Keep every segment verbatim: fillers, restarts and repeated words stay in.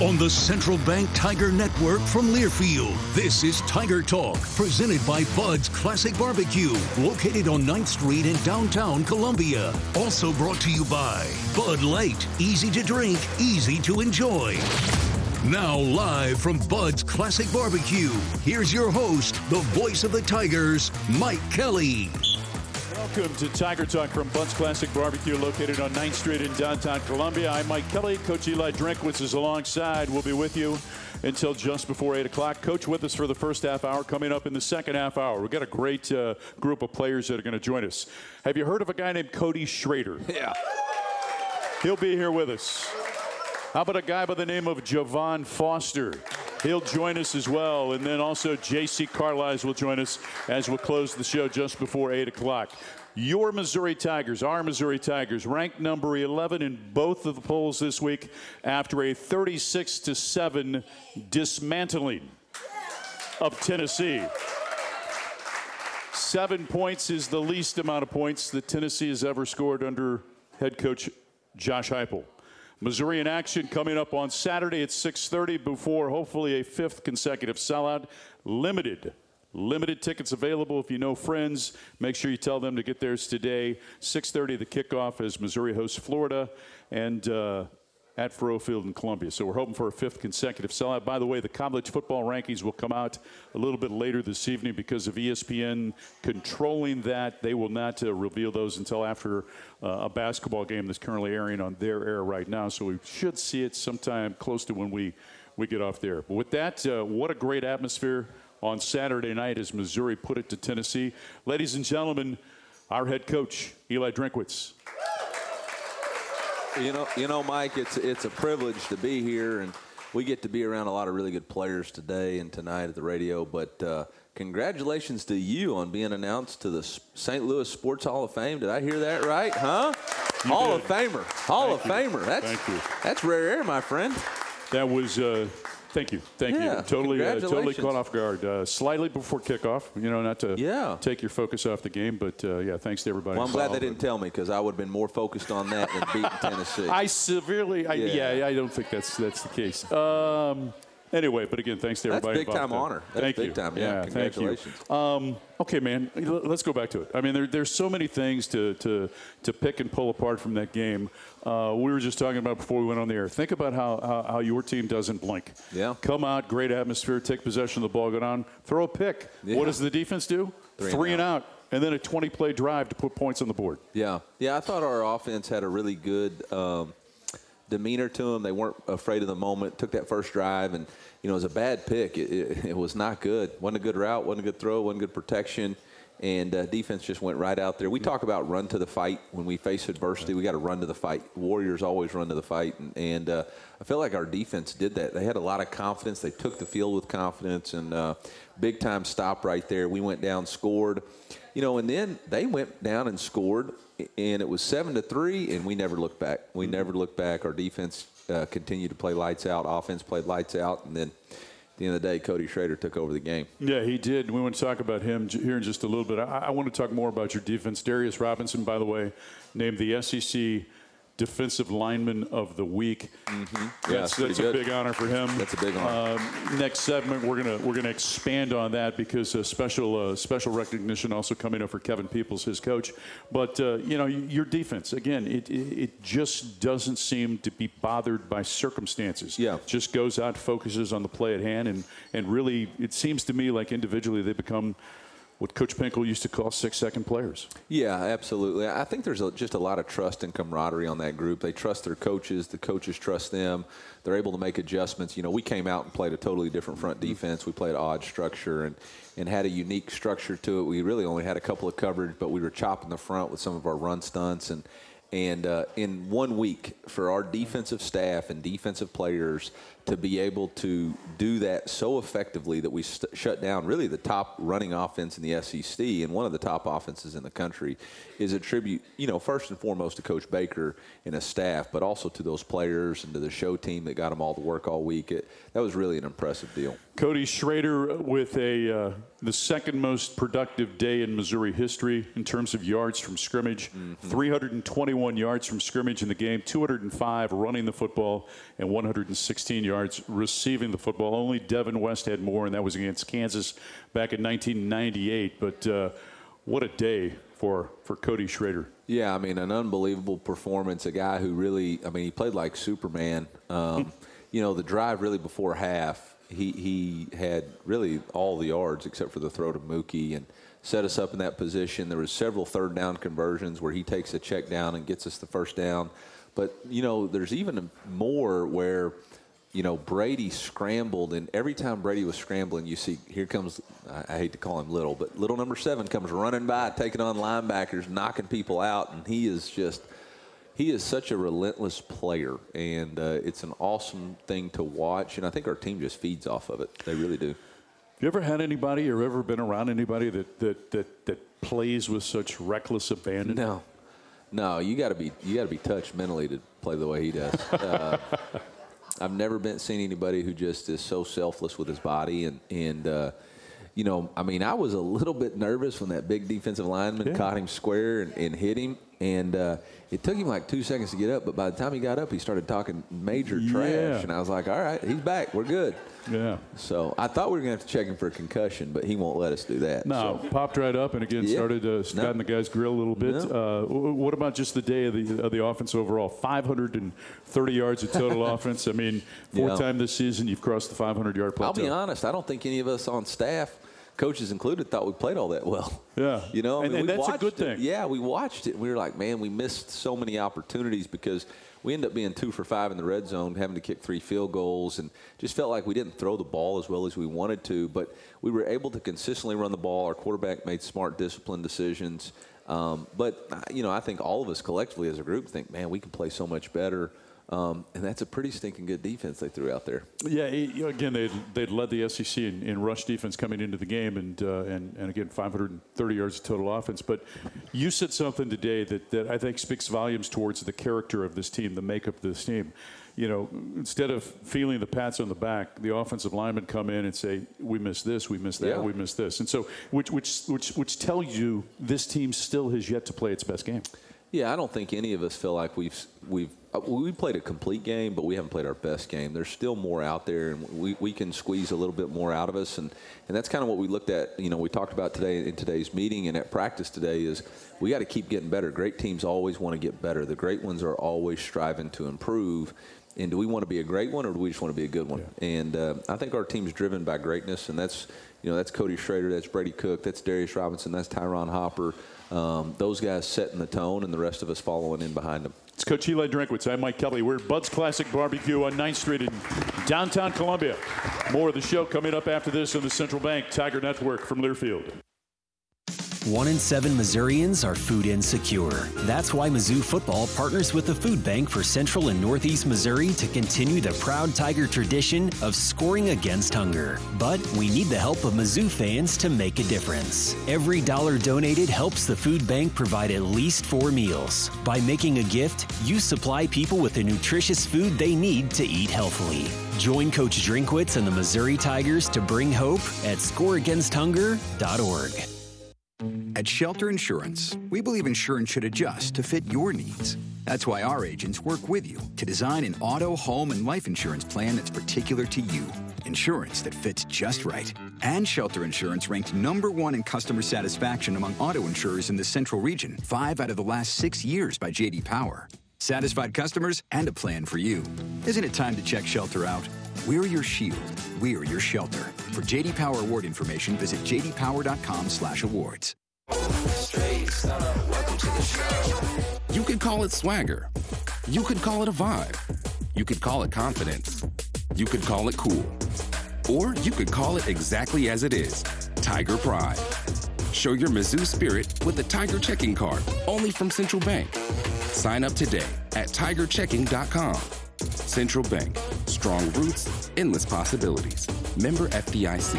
On the Central Bank Tiger Network from Learfield, this is Tiger Talk, presented by Bud's Classic Barbecue, located on ninth street in downtown Columbia. Also brought to you by Bud Light, easy to drink, easy to enjoy. Now live from Bud's Classic Barbecue, here's your host, the voice of the Tigers, Mike Kelly. Welcome to Tiger Talk from Bud's Classic Barbecue, located on ninth street in downtown Columbia. I'm Mike Kelly. Coach Eli Drinkwitz is alongside. We'll be with you until just before eight o'clock. Coach with us for the first half hour. Coming up in the second half hour, we've got a great uh, group of players that are going to join us. Have you heard of a guy named Cody Schrader? Yeah. He'll be here with us. How about a guy by the name of Javon Foster? He'll join us as well. And then also J C. Carlisle will join us as we'll close the show just before eight o'clock. Your Missouri Tigers, our Missouri Tigers, ranked number eleven in both of the polls this week after a thirty-six to seven dismantling of Tennessee. Seven points is the least amount of points that Tennessee has ever scored under head coach Josh Heupel. Missouri in action coming up on Saturday at six thirty before hopefully a fifth consecutive sellout. Limited, limited tickets available. If you know friends, make sure you tell them to get theirs today. six thirty the kickoff as Missouri hosts Florida and uh, at Faurot Field in Columbia. So we're hoping for a fifth consecutive sellout. By the way, the college football rankings will come out a little bit later this evening because of E S P N controlling that. They will not uh, reveal those until after Uh, a basketball game that's currently airing on their air right now, so we should see it sometime close to when we, we get off there. But with that, uh, what a great atmosphere on Saturday night as Missouri put it to Tennessee. Ladies and gentlemen, our head coach, Eli Drinkwitz. You know, you know, Mike, it's it's a privilege to be here, and we get to be around a lot of really good players today and tonight at the radio, but uh, congratulations to you on being announced to the Saint Louis Sports Hall of Fame. Did I hear that right? Huh? You Hall did. of Famer. Hall thank of you. Famer. That's, thank you. That's rare air, my friend. That was, uh, thank you. Thank yeah, you. Totally uh, totally caught off guard. Uh, slightly before kickoff, you know, not to yeah. take your focus off the game, but, uh, yeah, thanks to everybody. Well, I'm glad they didn't tell me because I would have been more focused on that than beating Tennessee. I severely, I, yeah. yeah, I don't think that's that's the case. Um Anyway, but again, thanks to everybody. That's big-time honor. That's thank big you. Time, yeah, yeah congratulations. Thank you. Um, okay, man, let's go back to it. I mean, there, there's so many things to, to to pick and pull apart from that game. Uh, we were just talking about before we went on the air. Think about how, how, how your team doesn't blink. Yeah. Come out, great atmosphere, take possession of the ball, go down, throw a pick. Yeah. What does the defense do? Three, Three and, out. and out. And then a twenty-play drive to put points on the board. Yeah. Yeah, I thought our offense had a really good um, – demeanor to them. They weren't afraid of the moment. Took that first drive, and, you know, it was a bad pick. It, it, it was not good. Wasn't a good route. Wasn't a good throw. Wasn't good protection. And uh, defense just went right out there. We talk about run to the fight. When we face adversity, we got to run to the fight. Warriors always run to the fight. And, and uh, I feel like our defense did that. They had a lot of confidence. They took the field with confidence. And uh, big-time stop right there. We went down, scored. You know, and then they went down and scored. And it was seven to three, and we never looked back. We never looked back. Our defense uh, continued to play lights out. Offense played lights out. And then – at the end of the day, Cody Schrader took over the game. Yeah, he did. We want to talk about him here in just a little bit. I, I want to talk more about your defense. Darius Robinson, by the way, named the S E C Defensive Lineman of the Week. Mm-hmm. Yeah, that's that's a big honor for him. That's a big honor. Um, next segment, we're gonna we're gonna expand on that because a special uh, special recognition also coming up for Kevin Peoples, his coach. But uh, you know, your defense again, it, it it just doesn't seem to be bothered by circumstances. Yeah, just goes out, focuses on the play at hand, and and really, it seems to me like individually they become what Coach Pinkel used to call six-second players. Yeah, absolutely. I think there's a, just a lot of trust and camaraderie on that group. They trust their coaches. The coaches trust them. They're able to make adjustments. You know, we came out and played a totally different front defense. We played odd structure and, and had a unique structure to it. We really only had a couple of coverage, but we were chopping the front with some of our run stunts. And, and uh, in one week, for our defensive staff and defensive players to be able to do that so effectively that we st- shut down really the top running offense in the S E C and one of the top offenses in the country is a tribute, you know, first and foremost to Coach Baker and his staff, but also to those players and to the show team that got them all the work all week. It, that was really an impressive deal. Cody Schrader with a uh, the second most productive day in Missouri history in terms of yards from scrimmage, mm-hmm. three hundred twenty-one yards from scrimmage in the game, two hundred five running the football, and one hundred sixteen yards receiving the football. Only Devin West had more, and that was against Kansas back in nineteen ninety-eight. But uh, what a day for for Cody Schrader. Yeah, I mean, an unbelievable performance. A guy who really, I mean, he played like Superman. Um, you know, the drive really before half, he he had really all the yards except for the throw to Mookie and set us up in that position. There was several third down conversions where he takes a check down and gets us the first down. But, you know, there's even more where you know, Brady scrambled, and every time Brady was scrambling, you see, here comes, I hate to call him little, but little number seven comes running by, taking on linebackers, knocking people out, and he is just, he is such a relentless player, and uh, it's an awesome thing to watch, and I think our team just feeds off of it. They really do. You ever had anybody or ever been around anybody that that that, that plays with such reckless abandon? No. No, you got to be you got to be touched mentally to play the way he does. Uh I've never been seen anybody who just is so selfless with his body. And, and uh, you know, I mean, I was a little bit nervous when that big defensive lineman yeah. caught him square and, and hit him. And uh, it took him like two seconds to get up. But by the time he got up, he started talking major yeah. trash. And I was like, all right, he's back. We're good. Yeah. So I thought we were going to have to check him for a concussion, but he won't let us do that. No, so. Popped right up and, again, yeah. started uh, got no. in the guy's grill a little bit. No. Uh, what about just the day of the, of the offense overall? five hundred thirty yards of total offense. I mean, fourth yeah. time this season you've crossed the five hundred-yard plateau. I'll be honest. I don't think any of us on staff – coaches included, thought we played all that well. Yeah. You know, I and, mean, and we that's watched a good thing. It. Yeah, we watched it. We were like, man, we missed so many opportunities because we ended up being two for five in the red zone, having to kick three field goals, and just felt like we didn't throw the ball as well as we wanted to. But we were able to consistently run the ball. Our quarterback made smart, disciplined decisions. Um, but, you know, I think all of us collectively as a group think, man, we can play so much better. Um, and that's a pretty stinking good defense they threw out there. Yeah, again, they'd, they'd led the S E C in, in rush defense coming into the game, and, uh, and and again, five hundred thirty yards of total offense. But you said something today that, that I think speaks volumes towards the character of this team, the makeup of this team. You know, instead of feeling the pats on the back, the offensive linemen come in and say, we missed this, we missed that, yeah. we missed this. And so, which, which, which, which tells you this team still has yet to play its best game. Yeah, I don't think any of us feel like we've we've we played a complete game, but we haven't played our best game. There's still more out there, and we, we can squeeze a little bit more out of us, and, and that's kind of what we looked at. You know, we talked about today in today's meeting and at practice today is we got to keep getting better. Great teams always want to get better. The great ones are always striving to improve. And do we want to be a great one, or do we just want to be a good one? Yeah. And uh, I think our team's driven by greatness, and that's you know that's Cody Schrader, that's Brady Cook, that's Darius Robinson, that's Tyron Hopper. Um, those guys setting the tone, and the rest of us following in behind them. It's Coach Eli Drinkwitz. I'm Mike Kelly. We're at Bud's Classic Barbecue on ninth street in downtown Columbia. More of the show coming up after this on the Central Bank Tiger Network from Learfield. One in seven Missourians are food insecure. That's why Mizzou football partners with the Food Bank for Central and Northeast Missouri to continue the proud Tiger tradition of scoring against hunger. But we need the help of Mizzou fans to make a difference. Every dollar donated helps the Food Bank provide at least four meals. By making a gift, you supply people with the nutritious food they need to eat healthily. Join Coach Drinkwitz and the Missouri Tigers to bring hope at score against hunger dot org. At Shelter Insurance, we believe insurance should adjust to fit your needs. That's why our agents work with you to design an auto, home, and life insurance plan that's particular to you. Insurance that fits just right. And Shelter Insurance ranked number one in customer satisfaction among auto insurers in the Central Region five out of the last six years by J D Power. Satisfied customers and a plan for you. Isn't it time to check Shelter out? We're your shield. We're your shelter. For J D Power award information, visit j d power dot com slash awards. You can call it swagger. You could call it a vibe. You could call it confidence. You could call it cool. Or you could call it exactly as it is, Tiger Pride. Show your Mizzou spirit with the Tiger Checking Card, only from Central Bank. Sign up today at tiger checking dot com. Central Bank. Strong roots, endless possibilities. Member F D I C.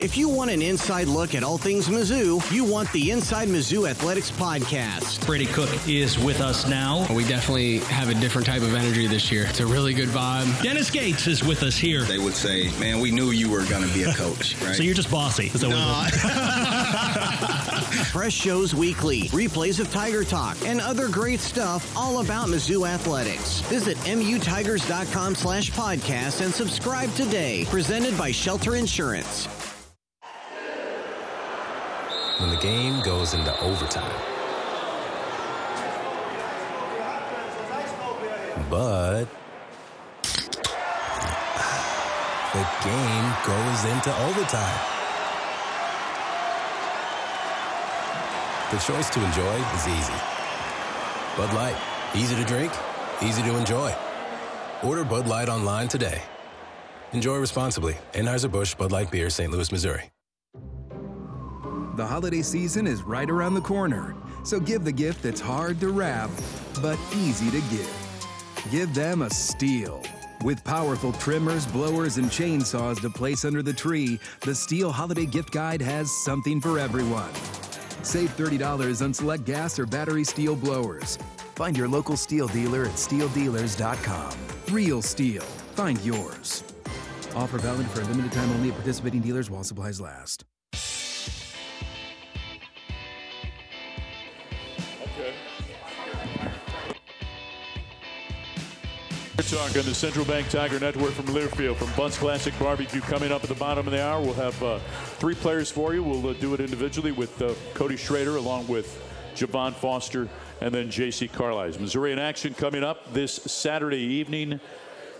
If you want an inside look at all things Mizzou, you want the Inside Mizzou Athletics podcast. Brady Cook is with us now. We definitely have a different type of energy this year. It's a really good vibe. Dennis Gates is with us here. They would say, man, we knew you were going to be a coach, right? So you're just bossy. Is that no. What Fresh shows weekly, replays of Tiger Talk, and other great stuff all about Mizzou Athletics. Visit m u tigers dot com slash podcast and subscribe today. Presented by Shelter Insurance. When the game goes into overtime, but the game goes into overtime. The choice to enjoy is easy. Bud Light, easy to drink, easy to enjoy. Order Bud Light online today. Enjoy responsibly. Anheuser-Busch Bud Light Beer, Saint Louis, Missouri. The holiday season is right around the corner, so give the gift that's hard to wrap, but easy to give. Give them a Stihl. With powerful trimmers, blowers, and chainsaws to place under the tree, the Stihl Holiday Gift Guide has something for everyone. Save thirty dollars on select gas or battery Stihl blowers. Find your local Stihl dealer at stihl dealers dot com. Real Stihl. Find yours. Offer valid for a limited time only at participating dealers while supplies last. Talk on the Central Bank Tiger Network from Learfield from Bud's Classic Barbecue. Coming up at the bottom of the hour, we'll have uh, three players for you. We'll uh, do it individually with uh, Cody Schrader along with Javon Foster and then J C. Carlisle. Missouri in action coming up this Saturday evening.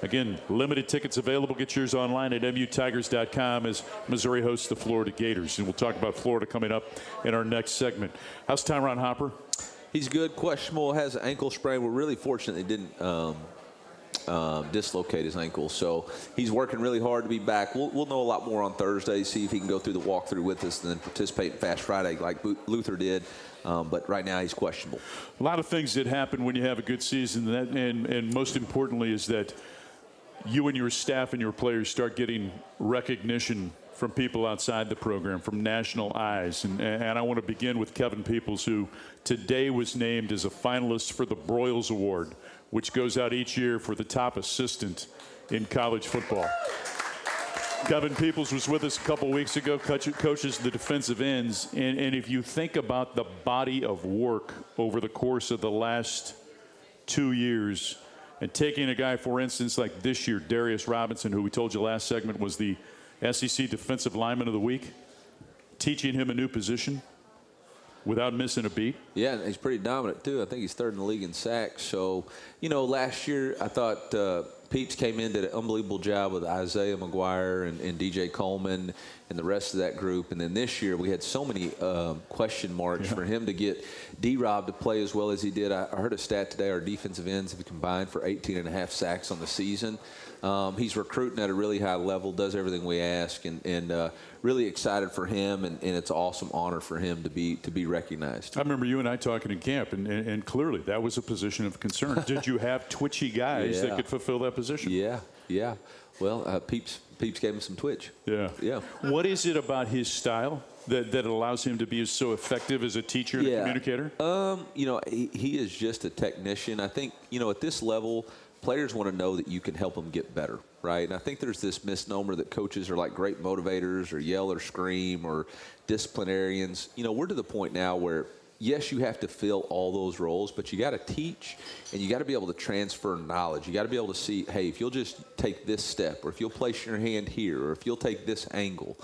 Again, limited tickets available. Get yours online at m u tigers dot com as Missouri hosts the Florida Gators. And we'll talk about Florida coming up in our next segment. How's Tyron Hopper? He's good. Questionable. Has an ankle sprain. We're really fortunate they didn't um, – Um, dislocate his ankle, so he's working really hard to be back. We'll, we'll know a lot more on Thursday, see if he can go through the walkthrough with us and then participate in Fast Friday like Luther did, um, but right now he's questionable. A lot of things that happen when you have a good season, that, and, and most importantly is that you and your staff and your players start getting recognition from people outside the program, from national eyes, and, and I want to begin with Kevin Peoples, who today was named as a finalist for the Broyles Award, which goes out each year for the top assistant in college football. Kevin Peoples was with us a couple weeks ago, coach, coaches the defensive ends, and, and if you think about the body of work over the course of the last two years, and taking a guy, for instance, like this year, Darius Robinson, who we told you last segment was the S E C Defensive Lineman of the Week, teaching him a new position without missing a beat. Yeah, and he's pretty dominant, too. I think he's third in the league in sacks. So, you know, last year I thought uh, Peeps came in, did an unbelievable job with Isaiah McGuire and, and D J Coleman and the rest of that group. And then this year we had so many uh, question marks yeah. for him to get D-Rob to play as well as he did. I, I heard a stat today, our defensive ends have combined for eighteen and a half sacks on the season. Um, he's recruiting at a really high level, does everything we ask, and, and uh, really excited for him, and, and it's an awesome honor for him to be to be recognized. I remember you and I talking in camp, and, and, and clearly that was a position of concern. Did you have twitchy guys yeah. that could fulfill that position? Yeah, yeah. Well, uh, Peeps Peeps gave him some twitch. Yeah. Yeah. What is it about his style that, that allows him to be so effective as a teacher and yeah. a communicator? Um, you know, he, he is just a technician. I think, you know, at this level, players want to know that you can help them get better, right? And I think there's this misnomer that coaches are like great motivators or yell or scream or disciplinarians. You know, we're to the point now where, yes, you have to fill all those roles, but you got to teach and you got to be able to transfer knowledge. You got to be able to see, hey, if you'll just take this step, or if you'll place your hand here, or if you'll take this angle.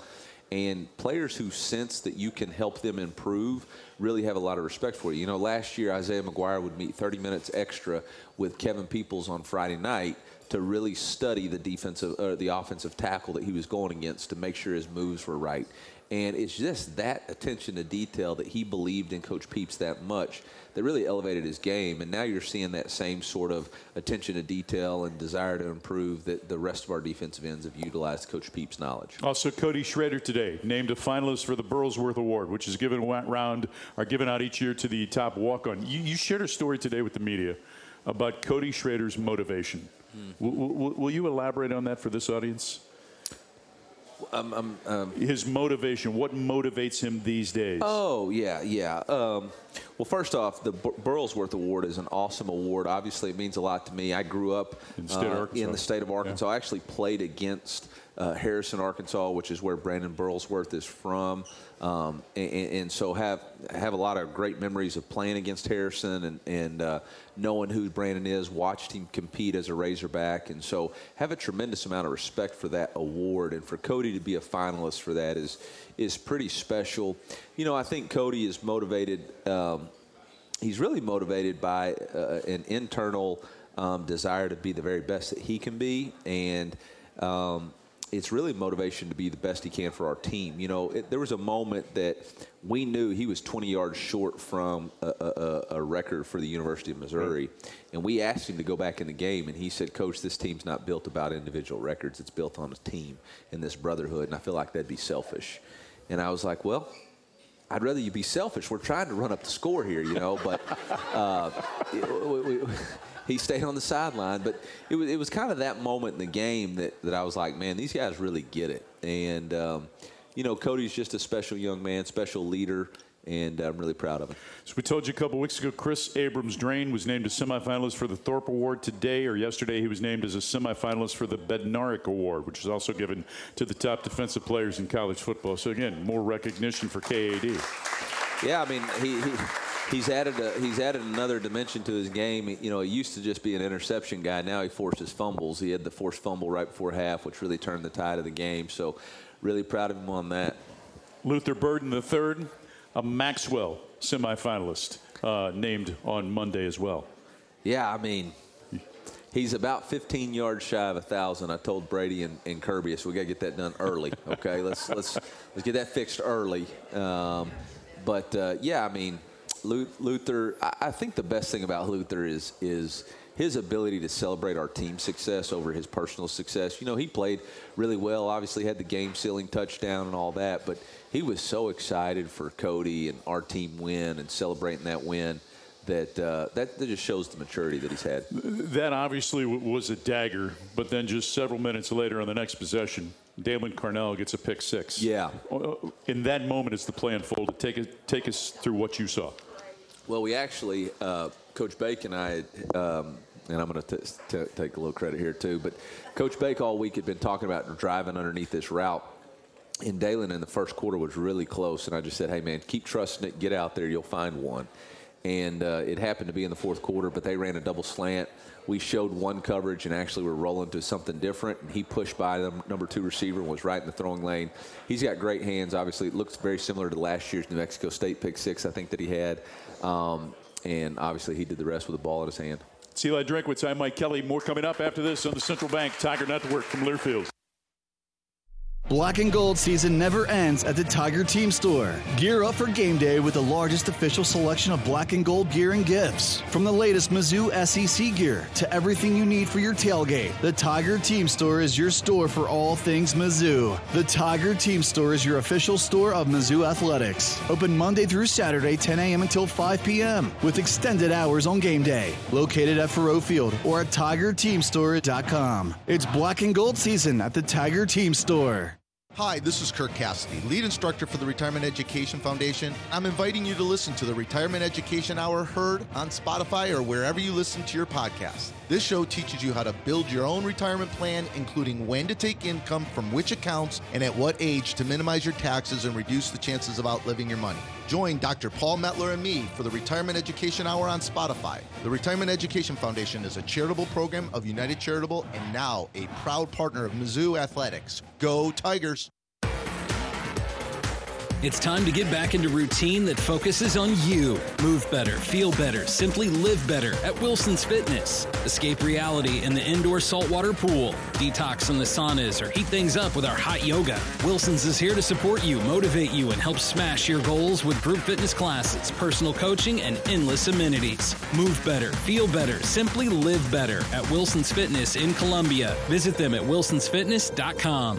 And players who sense that you can help them improve really have a lot of respect for you. You know, last year Isaiah McGuire would meet thirty minutes extra with Kevin Peoples on Friday night to really study the defensive or the offensive tackle that he was going against to make sure his moves were right. And it's just that attention to detail that he believed in Coach Peeps that much that really elevated his game. And now you're seeing that same sort of attention to detail and desire to improve that the rest of our defensive ends have utilized Coach Peeps' knowledge. Also, Cody Schrader today named a finalist for the Burlsworth Award, which is given round are given out each year to the top walk-on. You, you shared a story today with the media about Cody Schrader's motivation. Mm-hmm. Will, will, will you elaborate on that for this audience? Um, um, um, His motivation, what motivates him these days? Oh, yeah, yeah. Um, well, first off, the B- Burlsworth Award is an awesome award. Obviously, it means a lot to me. I grew up in the state, uh, of, Arkansas. In the state of Arkansas. Yeah. I actually played against uh, Harrison, Arkansas, which is where Brandon Burlsworth is from. Um, and, and so have have a lot of great memories of playing against Harrison and, and uh, knowing who Brandon is, watched him compete as a Razorback. And so have a tremendous amount of respect for that award. And for Cody to be a finalist for that is is pretty special. You know, I think Cody is motivated. Um, he's really motivated by uh, an internal um, desire to be the very best that he can be. And um it's really motivation to be the best he can for our team. You know, it, there was a moment that we knew he was twenty yards short from a, a, a record for the University of Missouri, and we asked him to go back in the game, and he said, Coach, this team's not built about individual records. It's built on a team and this brotherhood, and I feel like that'd be selfish. And I was like, well, I'd rather you be selfish. We're trying to run up the score here, you know, but uh, we, we, we, he stayed on the sideline. But it was, it was kind of that moment in the game that, that I was like, man, these guys really get it. And, um, you know, Cody's just a special young man, special leader, and I'm really proud of him. So we told you a couple weeks ago, Chris Abrams-Drain was named a semifinalist for the Thorpe Award today, or yesterday he was named as a semifinalist for the Bednarik Award, which is also given to the top defensive players in college football. So, again, more recognition for K A D. Yeah, I mean, he... he He's added a, he's added another dimension to his game. You know, he used to just be an interception guy. Now he forces fumbles. He had the forced fumble right before half, which really turned the tide of the game. So really proud of him on that. Luther Burden the third, a Maxwell semifinalist, uh, named on Monday as well. Yeah, I mean, he's about fifteen yards shy of one thousand. I told Brady and, and Kirby, so we got to get that done early, okay? let's, let's, let's get that fixed early. Um, but, uh, yeah, I mean, Luther, I think the best thing about Luther is is his ability to celebrate our team success over his personal success. You know, he played really well, obviously had the game-sealing touchdown and all that, but he was so excited for Cody and our team win and celebrating that win that uh, that, that just shows the maturity that he's had. That obviously was a dagger, but then just several minutes later on the next possession, Dalen Carnell gets a pick six. Yeah. In that moment, as the play unfolded, take us, take us through what you saw. Well, we actually, uh, Coach Bake and I, um, and I'm going to t- take a little credit here too, but Coach Bake all week had been talking about driving underneath this route, and Dalen in the first quarter was really close, and I just said, hey, man, keep trusting it. Get out there. You'll find one. And uh, it happened to be in the fourth quarter, but they ran a double slant. We showed one coverage and actually were rolling to something different, and he pushed by the number two receiver and was right in the throwing lane. He's got great hands, obviously. It looks very similar to last year's New Mexico State pick six, I think, that he had. Um, and, obviously, he did the rest with the ball in his hand. It's Eli Drinkwitz. I'm Mike Kelly. More coming up after this on the Central Bank Tiger Network from Learfield. Black and gold season never ends at the Tiger Team Store. Gear up for game day with the largest official selection of black and gold gear and gifts. From the latest Mizzou S E C gear to everything you need for your tailgate, the Tiger Team Store is your store for all things Mizzou. The Tiger Team Store is your official store of Mizzou Athletics. Open Monday through Saturday, ten a.m. until five p.m. with extended hours on game day. Located at Faurot Field or at tiger team store dot com. It's black and gold season at the Tiger Team Store. Hi, this is Kirk Cassidy, lead instructor for the Retirement Education Foundation. I'm inviting you to listen to the Retirement Education Hour heard on Spotify or wherever you listen to your podcast. This show teaches you how to build your own retirement plan, including when to take income from which accounts and at what age to minimize your taxes and reduce the chances of outliving your money. Join Doctor Paul Mettler and me for the Retirement Education Hour on Spotify. The Retirement Education Foundation is a charitable program of United Charitable and now a proud partner of Mizzou Athletics. Go Tigers! It's time to get back into routine that focuses on you. Move better, feel better, simply live better at Wilson's Fitness. Escape reality in the indoor saltwater pool. Detox in the saunas or heat things up with our hot yoga. Wilson's is here to support you, motivate you, and help smash your goals with group fitness classes, personal coaching, and endless amenities. Move better, feel better, simply live better at Wilson's Fitness in Columbia. Visit them at wilsons fitness dot com.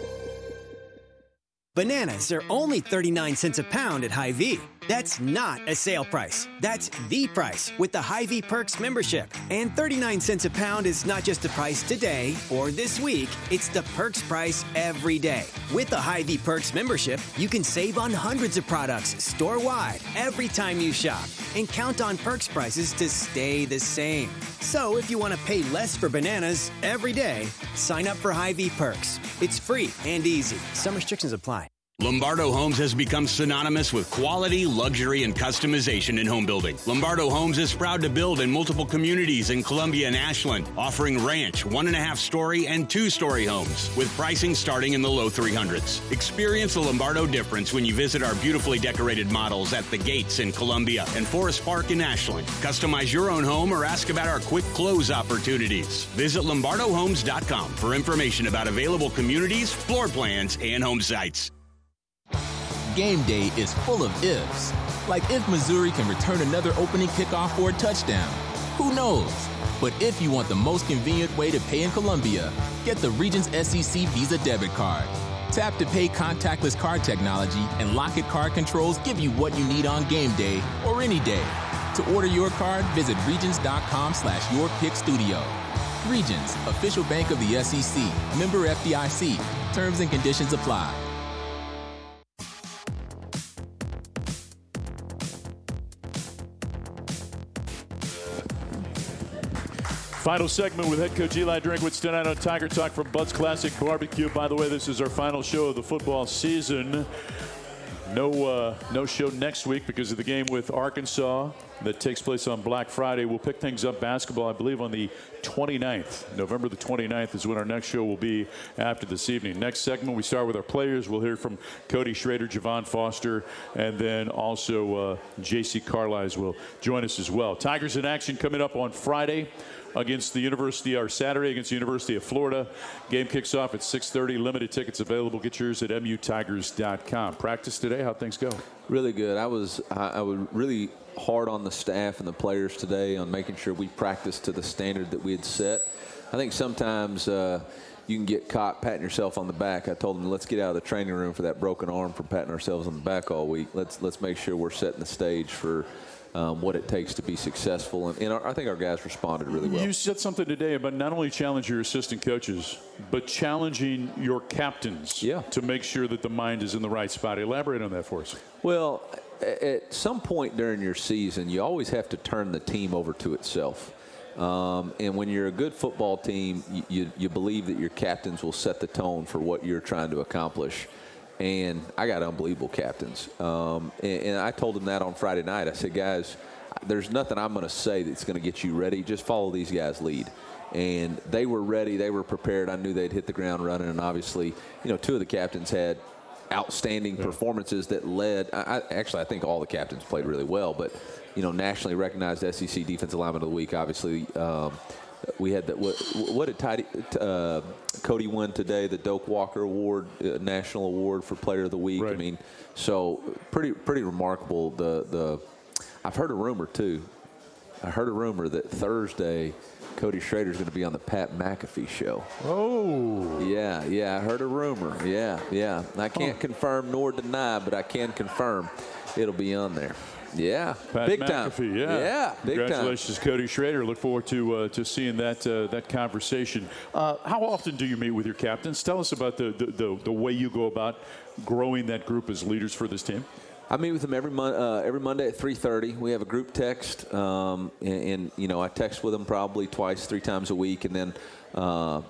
Bananas are only thirty-nine cents a pound at Hy-Vee. That's not a sale price. That's the price with the Hy-Vee Perks membership. And thirty-nine cents a pound is not just the price today or this week. It's the Perks price every day. With the Hy-Vee Perks membership, you can save on hundreds of products store-wide every time you shop and count on Perks prices to stay the same. So if you want to pay less for bananas every day, sign up for Hy-Vee Perks. It's free and easy. Some restrictions apply. Lombardo Homes has become synonymous with quality, luxury, and customization in home building. Lombardo Homes is proud to build in multiple communities in Columbia and Ashland, offering ranch, one-and-a-half-story, and two-story homes, with pricing starting in the low three hundreds. Experience the Lombardo difference when you visit our beautifully decorated models at The Gates in Columbia and Forest Park in Ashland. Customize your own home or ask about our quick close opportunities. Visit lombardo homes dot com for information about available communities, floor plans, and home sites. Game day is full of ifs, like if Missouri can return another opening kickoff for a touchdown. Who knows? But if you want the most convenient way to pay in Columbia, get the Regions S E C Visa debit card. Tap to Pay contactless card technology and Lockit card controls give you what you need on game day or any day. To order your card, visit regions.com slash yourpickstudio. Regions, official bank of the S E C, member F D I C. Terms and conditions apply. Final segment with head coach Eli Drinkwitz tonight on Tiger Talk from Bud's Classic Barbecue. By the way, this is our final show of the football season. No, uh, no show next week because of the game with Arkansas that takes place on Black Friday. We'll pick things up basketball, I believe, on the twenty-ninth. November the twenty-ninth is when our next show will be after this evening. Next segment, we start with our players. We'll hear from Cody Schrader, Javon Foster, and then also uh, J C. Carlisle will join us as well. Tigers in action coming up on Friday. Against the University, or Saturday against the University of Florida. Game kicks off at six thirty. Limited tickets available. Get yours at m u tigers dot com. Practice today. How'd things go? Really good. I was I was really hard on the staff and the players today on making sure we practiced to the standard that we had set. I think sometimes uh, you can get caught patting yourself on the back. I told them, let's get out of the training room for that broken arm from patting ourselves on the back all week. Let's let's make sure we're setting the stage for Um, what it takes to be successful. And, and our, I think our guys responded really well. You said something today about not only challenging your assistant coaches, but challenging your captains yeah. to make sure that the mind is in the right spot. Elaborate on that for us. Well, at some point during your season, you always have to turn the team over to itself. Um, and when you're a good football team, you, you, you believe that your captains will set the tone for what you're trying to accomplish. And I got unbelievable captains. Um, and, and I told them that on Friday night. I said, guys, there's nothing I'm going to say that's going to get you ready. Just follow these guys' lead. And they were ready. They were prepared. I knew they'd hit the ground running. And obviously, you know, two of the captains had outstanding yeah. performances that led. I, actually, I think all the captains played really well, but you know, nationally recognized S E C Defensive Lineman of the Week. Obviously, um, we had that. What, what did Tidy, uh, Cody win today? The Doak Walker Award, uh, National Award for Player of the Week. Right. I mean, so pretty pretty remarkable. The the I've heard a rumor too. I heard a rumor that Thursday, Cody Schrader is going to be on the Pat McAfee show. Oh. Yeah, yeah, I heard a rumor. Yeah, yeah. I can't oh. confirm nor deny, but I can confirm it'll be on there. Yeah, Pat big McAfee, time. Yeah, yeah big Congratulations, time. Cody Schrader. Look forward to uh, to seeing that uh, that conversation. Uh, how often do you meet with your captains? Tell us about the the, the the way you go about growing that group as leaders for this team. I meet with them every mon- uh, every Monday at three thirty. We have a group text, um, and, and you know I text with them probably twice, three times a week, and then uh,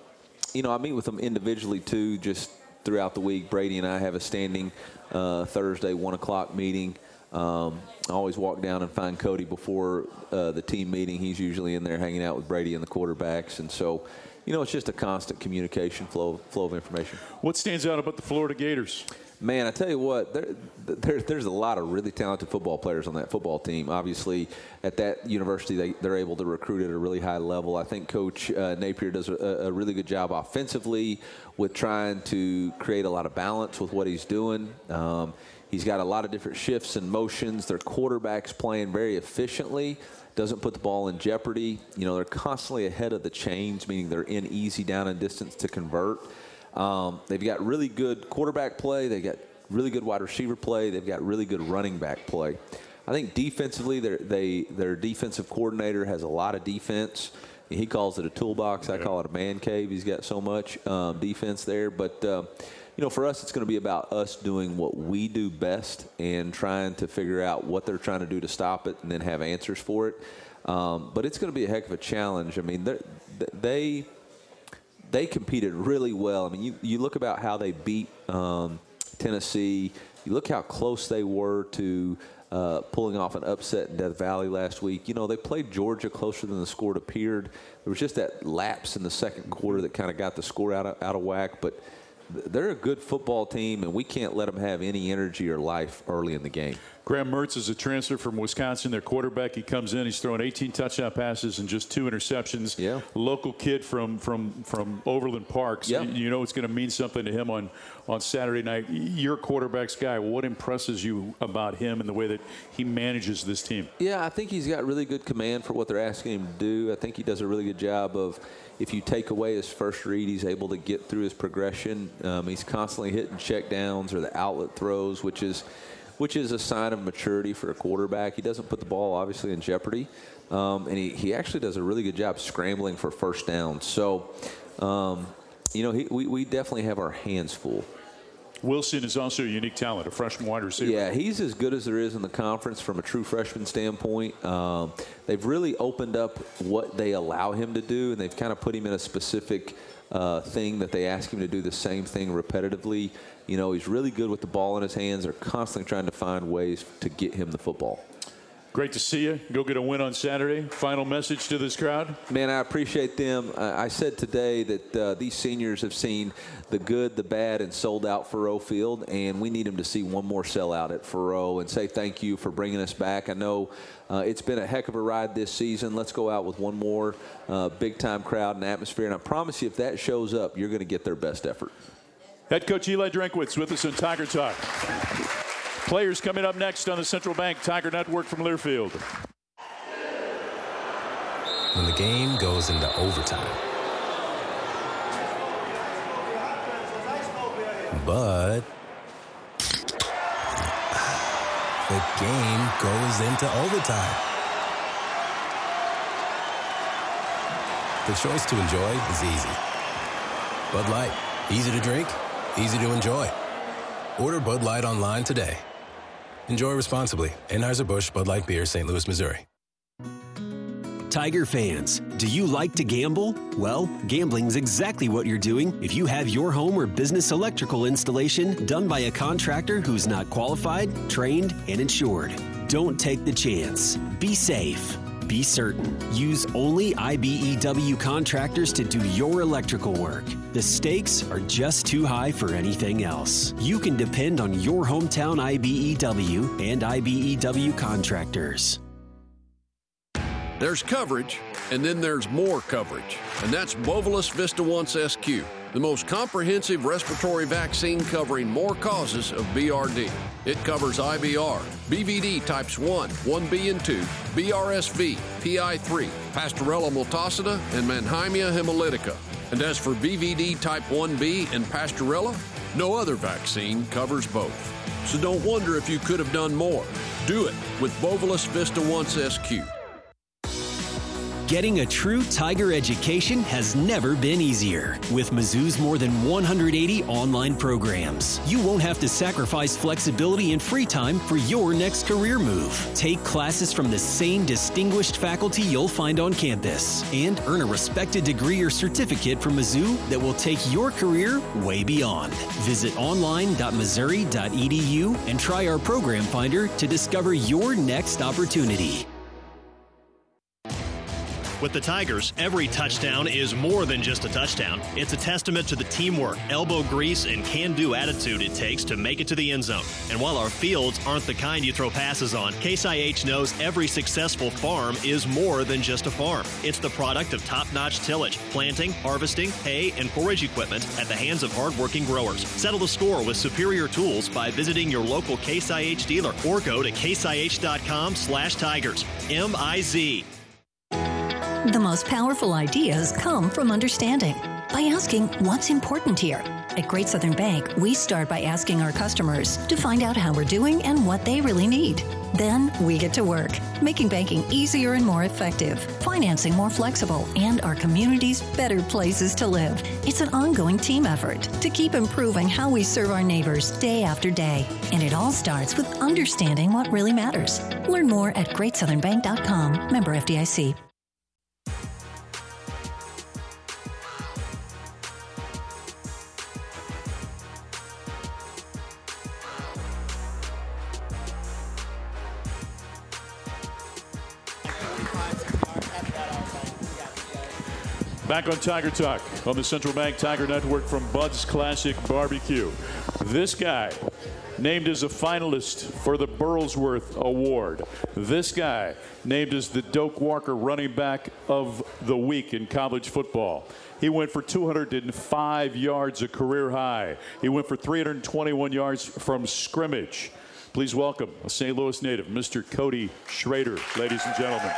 you know I meet with them individually too, just throughout the week. Brady and I have a standing uh, Thursday one o'clock meeting. Um, I always walk down and find Cody before uh, the team meeting. He's usually in there hanging out with Brady and the quarterbacks. And so, you know, it's just a constant communication flow, flow of information. What stands out about the Florida Gators? Man, I tell you what, there, there, there's a lot of really talented football players on that football team. Obviously, at that university, they, they're able to recruit at a really high level. I think Coach uh, Napier does a, a really good job offensively with trying to create a lot of balance with what he's doing. Um, He's got a lot of different shifts and motions. Their quarterback's playing very efficiently, doesn't put the ball in jeopardy. You know, they're constantly ahead of the chains, meaning they're in easy down and distance to convert. Um, they've got really good quarterback play. They've got really good wide receiver play. They've got really good running back play. I think defensively, they their defensive coordinator has a lot of defense. He calls it a toolbox. Yeah. I call it a man cave. He's got so much um, defense there. But uh, you know, for us, it's going to be about us doing what we do best and trying to figure out what they're trying to do to stop it and then have answers for it. Um, but it's going to be a heck of a challenge. I mean, they they competed really well. I mean, you, you look about how they beat um, Tennessee. You look how close they were to uh, pulling off an upset in Death Valley last week. You know, they played Georgia closer than the score appeared. There was just that lapse in the second quarter that kind of got the score out of, out of whack. But they're a good football team, and we can't let them have any energy or life early in the game. Graham Mertz is a transfer from Wisconsin. Their quarterback, he comes in, he's thrown eighteen touchdown passes and just two interceptions. Yeah. Local kid from from, from Overland Park. So yep. You know it's going to mean something to him on, on Saturday night. Your quarterback's guy, what impresses you about him and the way that he manages this team? Yeah, I think he's got really good command for what they're asking him to do. I think he does a really good job of, if you take away his first read, he's able to get through his progression. Um, he's constantly hitting checkdowns or the outlet throws, which is which is a sign of maturity for a quarterback. He doesn't put the ball, obviously, in jeopardy. Um, and he, he actually does a really good job scrambling for first downs. So, um, you know, he, we, we definitely have our hands full. Wilson is also a unique talent, a freshman wide receiver. Yeah, he's as good as there is in the conference from a true freshman standpoint. Um, they've really opened up what they allow him to do, and they've kind of put him in a specific uh, thing that they ask him to do the same thing repetitively. You know, he's really good with the ball in his hands. They're constantly trying to find ways to get him the football. Great to see you. Go get a win on Saturday. Final message to this crowd. Man, I appreciate them. Uh, I said today that uh, these seniors have seen the good, the bad, and sold out Faurot Field, and we need them to see one more sellout at Faurot and say thank you for bringing us back. I know uh, it's been a heck of a ride this season. Let's go out with one more uh, big-time crowd and atmosphere, and I promise you if that shows up, you're going to get their best effort. Head coach Eli Drinkwitz with us on Tiger Talk. Players coming up next on the Central Bank Tiger Network from Learfield. When the game goes into overtime, but the game goes into overtime. The choice to enjoy is easy. Bud Light, easy to drink, easy to enjoy. Order Bud Light online today. Enjoy responsibly. Anheuser-Busch, Bud Light Beer, Saint Louis, Missouri. Tiger fans, do you like to gamble? Well, gambling's exactly what you're doing if you have your home or business electrical installation done by a contractor who's not qualified, trained, and insured. Don't take the chance. Be safe. Be certain. Use only I B E W contractors to do your electrical work. The stakes are just too high for anything else. You can depend on your hometown I B E W and I B E W contractors. There's coverage, and then there's more coverage. And that's Bovalis VistaOnce S Q, the most comprehensive respiratory vaccine covering more causes of B R D. It covers I B R, B V D types one, one B and two, B R S V, P I three, Pastorella multocida, and Manhymia hemolytica. And as for B V D type one B and Pastorella, no other vaccine covers both. So don't wonder if you could have done more. Do it with Bovalis VistaOnce S Q. Getting a true Tiger education has never been easier. With Mizzou's more than one hundred eighty online programs, you won't have to sacrifice flexibility and free time for your next career move. Take classes from the same distinguished faculty you'll find on campus and earn a respected degree or certificate from Mizzou that will take your career way beyond. Visit online dot missouri dot e d u and try our program finder to discover your next opportunity. With the Tigers, every touchdown is more than just a touchdown. It's a testament to the teamwork, elbow grease, and can-do attitude it takes to make it to the end zone. And while our fields aren't the kind you throw passes on, Case I H knows every successful farm is more than just a farm. It's the product of top-notch tillage, planting, harvesting, hay, and forage equipment at the hands of hard-working growers. Settle the score with superior tools by visiting your local Case I H dealer or go to case I H dot com slash tigers. M I Z. The most powerful ideas come from understanding. By asking what's important here. At Great Southern Bank, we start by asking our customers to find out how we're doing and what they really need. Then we get to work, making banking easier and more effective, financing more flexible, and our communities better places to live. It's an ongoing team effort to keep improving how we serve our neighbors day after day. And it all starts with understanding what really matters. Learn more at great southern bank dot com. Member F D I C. Back on Tiger Talk on the Central Bank Tiger Network from Bud's Classic Barbecue. This guy named as a finalist for the Burlsworth Award. This guy named as the Doak Walker running back of the week in college football. He went for two hundred five yards, a career high. He went for three hundred twenty-one yards from scrimmage. Please welcome a Saint Louis native, Mister Cody Schrader, ladies and gentlemen.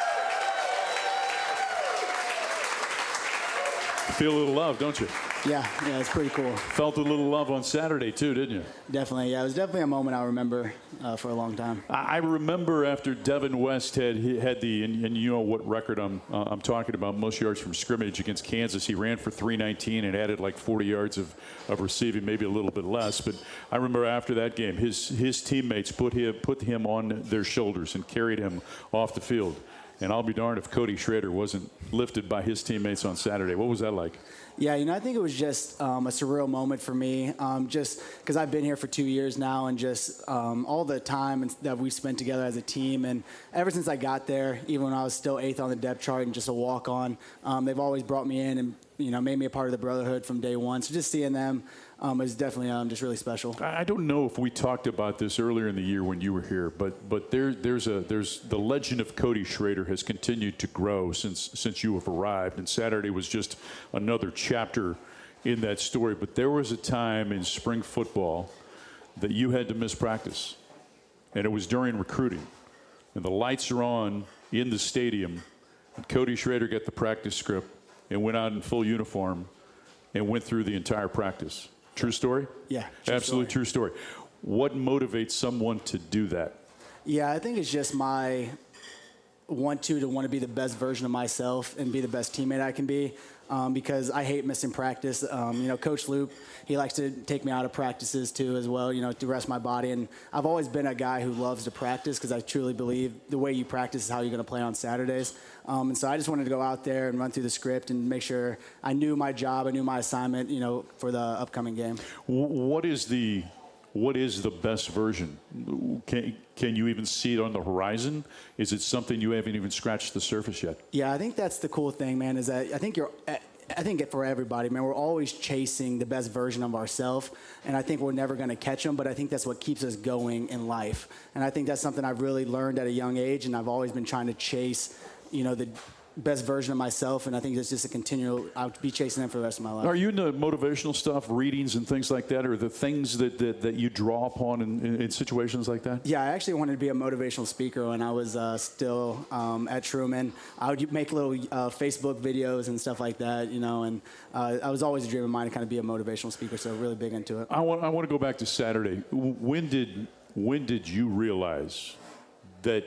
Feel a little love, don't you? Yeah, yeah, it's pretty cool. Felt a little love on Saturday, too, didn't you? Definitely, yeah. It was definitely a moment I remember uh, for a long time. I remember after Devin West had had the, and, and you know what record I'm uh, I'm talking about, most yards from scrimmage against Kansas. He ran for three nineteen and added like forty yards of, of receiving, maybe a little bit less. But I remember after that game, his his teammates put him, put him on their shoulders and carried him off the field. And I'll be darned if Cody Schrader wasn't lifted by his teammates on Saturday. What was that like? Yeah, you know, I think it was just um, a surreal moment for me, um, just because I've been here for two years now, and just um, all the time that we spent together as a team. And ever since I got there, even when I was still eighth on the depth chart and just a walk-on, um, they've always brought me in and, you know, made me a part of the brotherhood from day one. So just seeing them um, is definitely um, just really special. I don't know if we talked about this earlier in the year when you were here, but but there there's a there's the legend of Cody Schrader has continued to grow since since you have arrived, and Saturday was just another chapter in that story. But there was a time in spring football that you had to miss practice, and it was during recruiting, and the lights are on in the stadium, and Cody Schrader got the practice script and went out in full uniform and went through the entire practice. True story? Yeah. True Absolutely story. True story. What motivates someone to do that? Yeah, I think it's just my want to to want to be the best version of myself and be the best teammate I can be, um, because I hate missing practice. Um, you know, Coach Loop, he likes to take me out of practices too as well, you know, to rest my body. And I've always been a guy who loves to practice because I truly believe the way you practice is how you're going to play on Saturdays. Um, and so I just wanted to go out there and run through the script and make sure I knew my job, I knew my assignment, you know, for the upcoming game. What is the what is the best version? Can, can you even see it on the horizon? Is it something you haven't even scratched the surface yet? Yeah, I think that's the cool thing, man, is that I think you're at, I think for everybody, man, we're always chasing the best version of ourselves, and I think we're never going to catch them, but I think that's what keeps us going in life. And I think that's something I've really learned at a young age, and I've always been trying to chase, you know, the best version of myself, and I think it's just a continual, I'll be chasing them for the rest of my life. Are you into motivational stuff, readings and things like that, or the things that, that, that you draw upon in, in, in situations like that? Yeah, I actually wanted to be a motivational speaker when I was uh, still um, at Truman. I would make little uh, Facebook videos and stuff like that, you know, and uh, I was always a dream of mine to kind of be a motivational speaker, so really big into it. I want, I want to go back to Saturday. When did, when did you realize that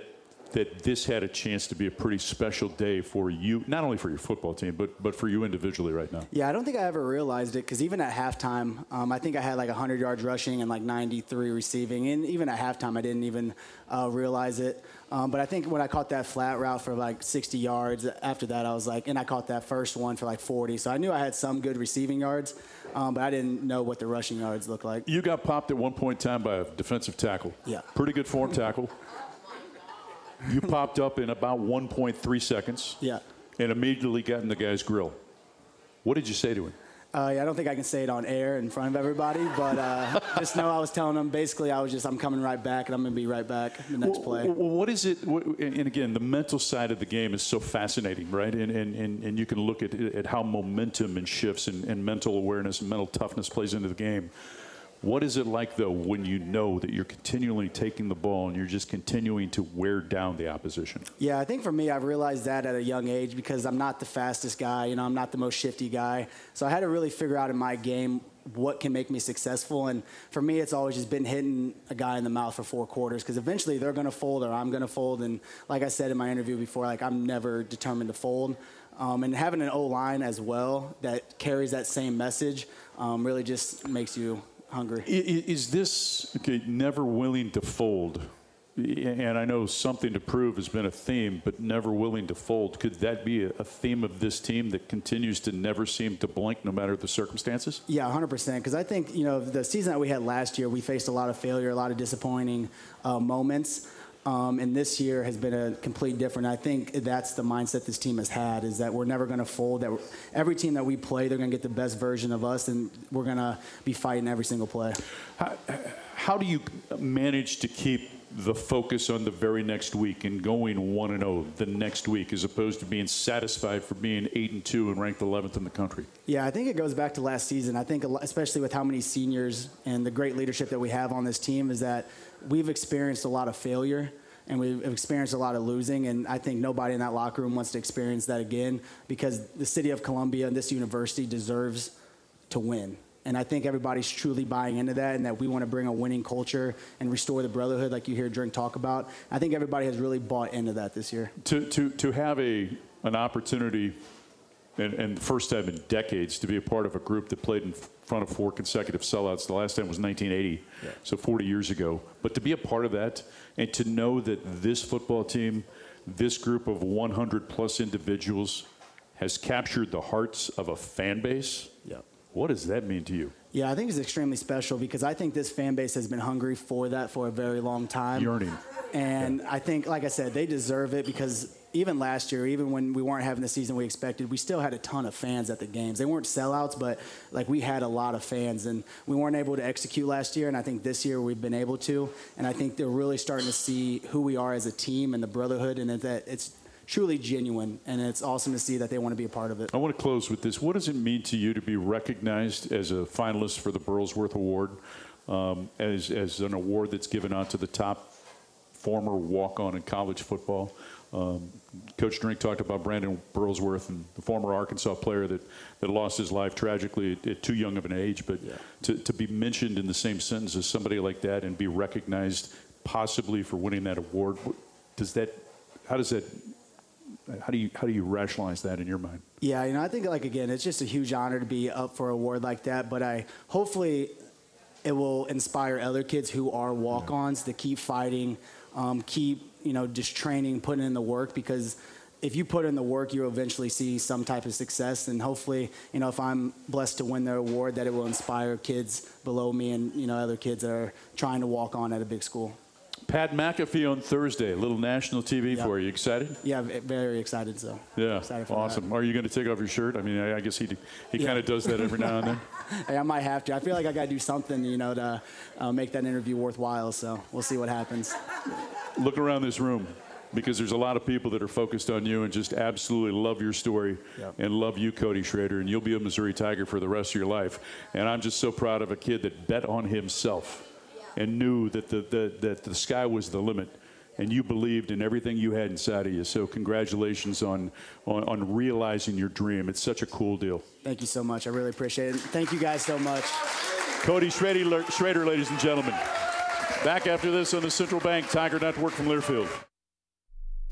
that this had a chance to be a pretty special day for you, not only for your football team, but but for you individually right now? Yeah, I don't think I ever realized it, because even at halftime, um, I think I had like one hundred yards rushing and like ninety-three receiving, and even at halftime I didn't even uh, realize it. Um, but I think when I caught that flat route for like sixty yards, after that I was like, and I caught that first one for like forty, so I knew I had some good receiving yards, um, but I didn't know what the rushing yards looked like. You got popped at one point in time by a defensive tackle. Yeah. Pretty good form tackle. You popped up in about one point three seconds, yeah, and immediately got in the guy's grill. What did you say to him? Uh, yeah, I don't think I can say it on air in front of everybody, but uh, just know I was telling him, basically, I was just, I'm coming right back, and I'm going to be right back the next well, play. Well, what is it, what, and again, the mental side of the game is so fascinating, right? And and, and, and you can look at, at how momentum and shifts and, and mental awareness and mental toughness plays into the game. What is it like, though, when you know that you're continually taking the ball and you're just continuing to wear down the opposition? Yeah, I think for me, I realized that at a young age, because I'm not the fastest guy. You know, I'm not the most shifty guy. So I had to really figure out in my game what can make me successful. And for me, it's always just been hitting a guy in the mouth for four quarters, because eventually they're going to fold or I'm going to fold. And like I said in my interview before, like I'm never determined to fold. Um, and having an O-line as well that carries that same message um, really just makes you – hungry. Is this, okay, never willing to fold, and I know something to prove has been a theme, but never willing to fold, could that be a theme of this team that continues to never seem to blink no matter the circumstances? Yeah, one hundred percent, because I think, you know, the season that we had last year, we faced a lot of failure, a lot of disappointing uh, moments. Um, and this year has been a complete different. I think that's the mindset this team has had, is that we're never going to fold. That every team that we play, they're going to get the best version of us, and we're going to be fighting every single play. How, how do you manage to keep the focus on the very next week and going one and oh the next week, as opposed to being satisfied for being eight and two and ranked eleventh in the country? Yeah, I think it goes back to last season. I think especially with how many seniors and the great leadership that we have on this team is that we've experienced a lot of failure and we've experienced a lot of losing, and I think nobody in that locker room wants to experience that again, because the city of Columbia and this university deserves to win. And I think everybody's truly buying into that, and that we want to bring a winning culture and restore the brotherhood like you hear Drink talk about. I think everybody has really bought into that this year. To to to have a an opportunity and, and the first time in decades to be a part of a group that played in front of four consecutive sellouts. The last time was nineteen eighty, yeah. So forty years ago. But to be a part of that, and to know that this football team, this group of one hundred plus individuals, has captured the hearts of a fan base, yeah. What does that mean to you? Yeah, I think it's extremely special, because I think this fan base has been hungry for that for a very long time. Yearning. And yeah. I think, like I said, they deserve it, because even last year, even when we weren't having the season we expected, we still had a ton of fans at the games. They weren't sellouts, but like we had a lot of fans, and we weren't able to execute last year, and I think this year we've been able to, and I think they're really starting to see who we are as a team and the brotherhood, and that it's truly genuine, and it's awesome to see that they want to be a part of it. I want to close with this. What does it mean to you to be recognized as a finalist for the Burlsworth Award, um, as, as an award that's given out to the top former walk-on in college football? Um, Coach Drink talked about Brandon Burlsworth, and the former Arkansas player that, that lost his life tragically at, at too young of an age, but yeah. to, to be mentioned in the same sentence as somebody like that and be recognized possibly for winning that award, does that, how does that, how do you how do you rationalize that in your mind? Yeah, you know, I think, like, again, it's just a huge honor to be up for an award like that, but I hopefully it will inspire other kids who are walk-ons yeah. to keep fighting, um, keep, you know, just training, putting in the work, because if you put in the work, you'll eventually see some type of success. And hopefully, you know, if I'm blessed to win the award, that it will inspire kids below me and, you know, other kids that are trying to walk on at a big school. Pat McAfee on Thursday, a little national T V yep. for you. Excited? Yeah, very excited. So yeah, excited for awesome. That. Are you going to take off your shirt? I mean, I, I guess he he yeah. kind of does that every now and then. Hey, I might have to. I feel like I got to do something, you know, to uh, make that interview worthwhile. So we'll see what happens. Look around this room, because there's a lot of people that are focused on you and just absolutely love your story yep. and love you, Cody Schrader, and you'll be a Missouri Tiger for the rest of your life. And I'm just so proud of a kid that bet on himself and knew that the, the that the sky was the limit, and you believed in everything you had inside of you. So congratulations on, on, on realizing your dream. It's such a cool deal. Thank you so much. I really appreciate it. Thank you guys so much. Cody Schrader, Schrader, ladies and gentlemen. Back after this on the Central Bank Tiger Network from Learfield.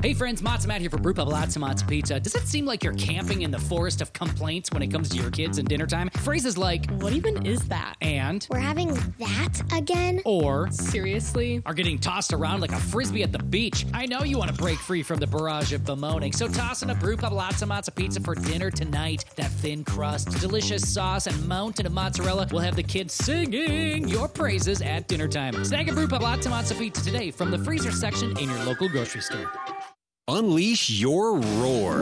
Hey friends, Mott's Matt here for Brew Pub Lots and Mott's Pizza. Does it seem like you're camping in the forest of complaints when it comes to your kids and dinner time? Phrases like, what even is that? And, we're having that again? Or, seriously? Are getting tossed around like a frisbee at the beach. I know you want to break free from the barrage of bemoaning, so toss in a Brew Pub Lots and Mott's Pizza for dinner tonight. That thin crust, delicious sauce, and mountain of mozzarella will have the kids singing your praises at dinner time. Snag a Brew Pub Lots and Mott's Pizza today from the freezer section in your local grocery store. Unleash your roar.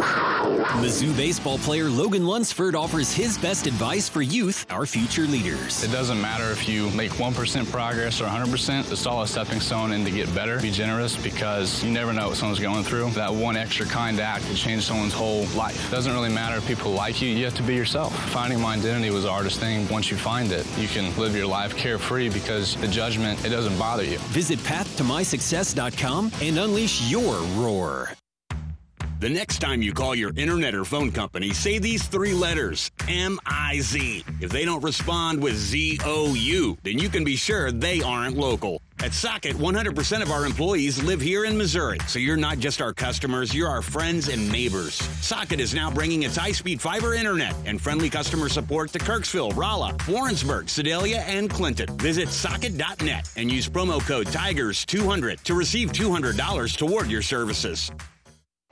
Mizzou baseball player Logan Lunsford offers his best advice for youth, our future leaders. It doesn't matter if you make one percent progress or one hundred percent. It's all a stepping stone and to get better. Be generous because you never know what someone's going through. That one extra kind act can change someone's whole life. It doesn't really matter if people like you. You have to be yourself. Finding my identity was the hardest thing. Once you find it, you can live your life carefree because the judgment, it doesn't bother you. Visit path to my success dot com and unleash your roar. The next time you call your internet or phone company, say these three letters, M I Z. If they don't respond with Z O U, then you can be sure they aren't local. At Socket, one hundred percent of our employees live here in Missouri, so you're not just our customers, you're our friends and neighbors. Socket is now bringing its high-speed fiber internet and friendly customer support to Kirksville, Rolla, Warrensburg, Sedalia, and Clinton. Visit socket dot net and use promo code Tigers two hundred to receive two hundred dollars toward your services.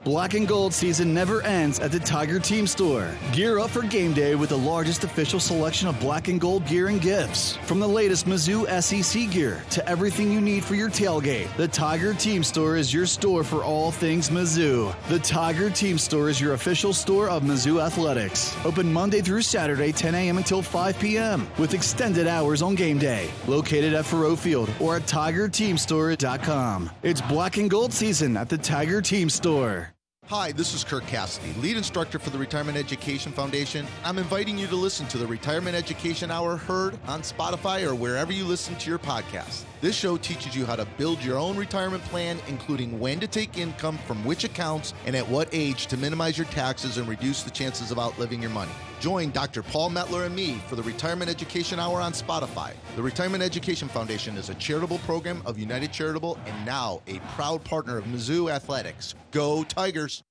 Black and gold season never ends at the Tiger Team Store. Gear up for game day with the largest official selection of black and gold gear and gifts. From the latest Mizzou S E C gear to everything you need for your tailgate, the Tiger Team Store is your store for all things Mizzou. The Tiger Team Store is your official store of Mizzou Athletics. Open Monday through Saturday, ten a.m. until five p.m. with extended hours on game day. Located at Faurot Field or at tiger team store dot com. It's black and gold season at the Tiger Team Store. Hi, this is Kirk Cassidy, lead instructor for the Retirement Education Foundation. I'm inviting you to listen to the Retirement Education Hour heard on Spotify or wherever you listen to your podcast. This show teaches you how to build your own retirement plan, including when to take income from which accounts and at what age to minimize your taxes and reduce the chances of outliving your money. Join Doctor Paul Mettler and me for the Retirement Education Hour on Spotify. The Retirement Education Foundation is a charitable program of United Charitable and now a proud partner of Mizzou Athletics. Go Tigers!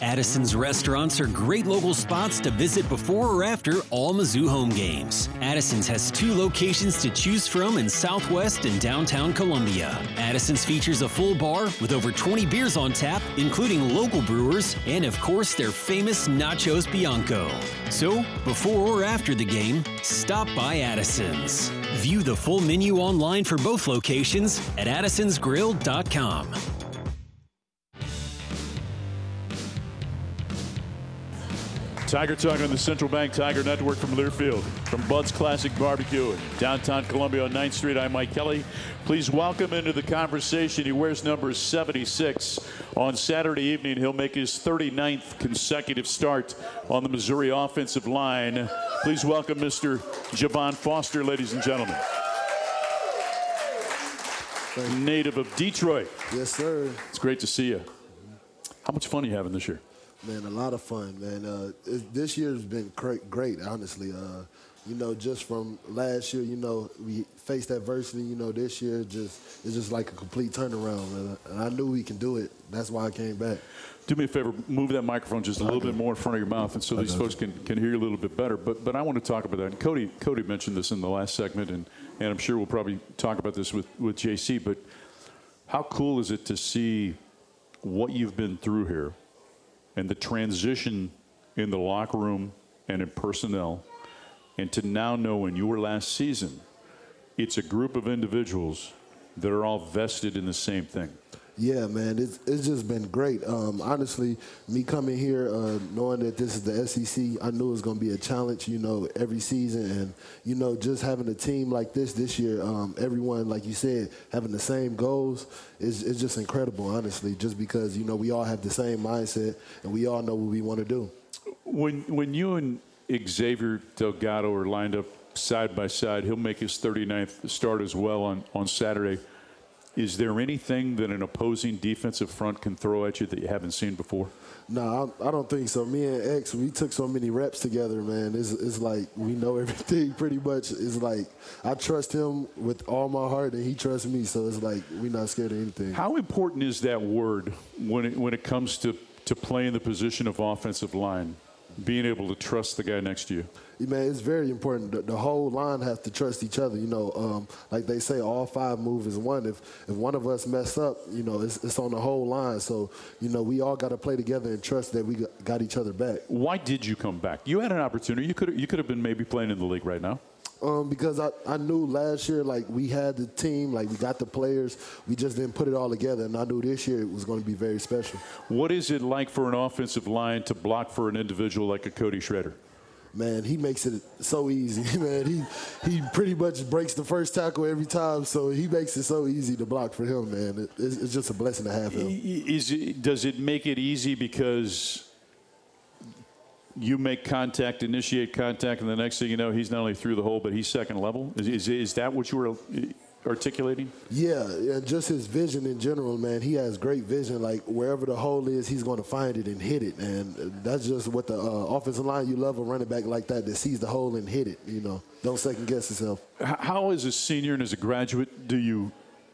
Addison's restaurants are great local spots to visit before or after all Mizzou home games. Addison's has two locations to choose from in Southwest and downtown Columbia. Addison's features a full bar with over twenty beers on tap, including local brewers and, of course, their famous Nachos Bianco. So, before or after the game, stop by Addison's. View the full menu online for both locations at addisons grill dot com. Tiger Talk on the Central Bank Tiger Network from Learfield, from Bud's Classic Barbecue in downtown Columbia on ninth street. I'm Mike Kelly. Please welcome into the conversation. He wears number seventy-six. On Saturday evening, he'll make his thirty-ninth consecutive start on the Missouri offensive line. Please welcome Mister Javon Foster, ladies and gentlemen. Native of Detroit. Yes, sir. It's great to see you. How much fun are you having this year? Man, a lot of fun, man. Uh, it, this year's been great, great honestly. Uh, you know, just from last year, you know, we faced adversity. You know, this year just it's just like a complete turnaround, man. And I knew we can do it. That's why I came back. Do me a favor, move that microphone just a little bit more in front of your mouth, and so these folks can, can hear you a little bit better. But but I want to talk about that. And Cody Cody mentioned this in the last segment, and, and I'm sure we'll probably talk about this with, with J C. But how cool is it to see what you've been through here and the transition in the locker room and in personnel, and to now know in your last season, it's a group of individuals that are all vested in the same thing. Yeah, man, it's it's just been great. Um, honestly, me coming here, uh, knowing that this is the S E C, I knew it was going to be a challenge, you know, every season. And, you know, just having a team like this this year, um, everyone, like you said, having the same goals, is it's just incredible, honestly, just because, you know, we all have the same mindset and we all know what we want to do. When, when you and Xavier Delgado are lined up side by side, he'll make his thirty-ninth start as well on, on Saturday. Is there anything that an opposing defensive front can throw at you that you haven't seen before? No, I, I don't think so. Me and X, we took so many reps together, man. It's, it's like we know everything pretty much. It's like I trust him with all my heart, and he trusts me. So it's like we're not scared of anything. How important is that word when it, when it comes to, to playing the position of offensive line, being able to trust the guy next to you? Man, it's very important. The, the whole line has to trust each other. You know, um, like they say, all five move is one. If if one of us mess up, you know, it's, it's on the whole line. So, you know, we all got to play together and trust that we got each other back. Why did you come back? You had an opportunity. You could you could have been maybe playing in the league right now. Um, because I, I knew last year, like, we had the team, like, we got the players. We just didn't put it all together, and I knew this year it was going to be very special. What is it like for an offensive line to block for an individual like a Cody Schrader? Man, he makes it so easy, man. He he pretty much breaks the first tackle every time, so he makes it so easy to block for him, man. It, it's, it's just a blessing to have him. Is it, does it make it easy because you make contact, initiate contact, and the next thing you know, he's not only through the hole, but he's second level? Is is, is that what you were articulating? Yeah, and just his vision in general, man. He has great vision. Like, wherever the hole is, he's going to find it and hit it. And that's just what the uh, offensive line, you love a running back like that that sees the hole and hit it, you know. Don't second-guess yourself. How, as a senior and as a graduate, do you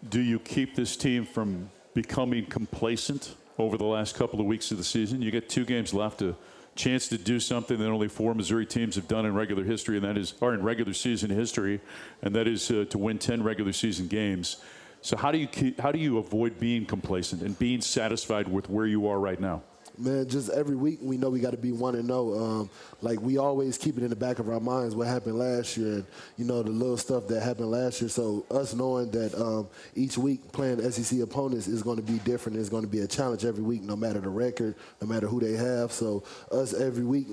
do you keep this team from becoming complacent over the last couple of weeks of the season? You got two games left, to chance to do something that only four Missouri teams have done in regular history, and that is, or in regular season history, and that is uh, to win ten regular season games. So how do you keep, how do you avoid being complacent and being satisfied with where you are right now? Man, just every week we know we got to be one and zero. Um, like, we always keep it in the back of our minds what happened last year, and you know, the little stuff that happened last year. So us knowing that um, each week playing S E C opponents is going to be different. It's going to be a challenge every week, no matter the record, no matter who they have. So us every week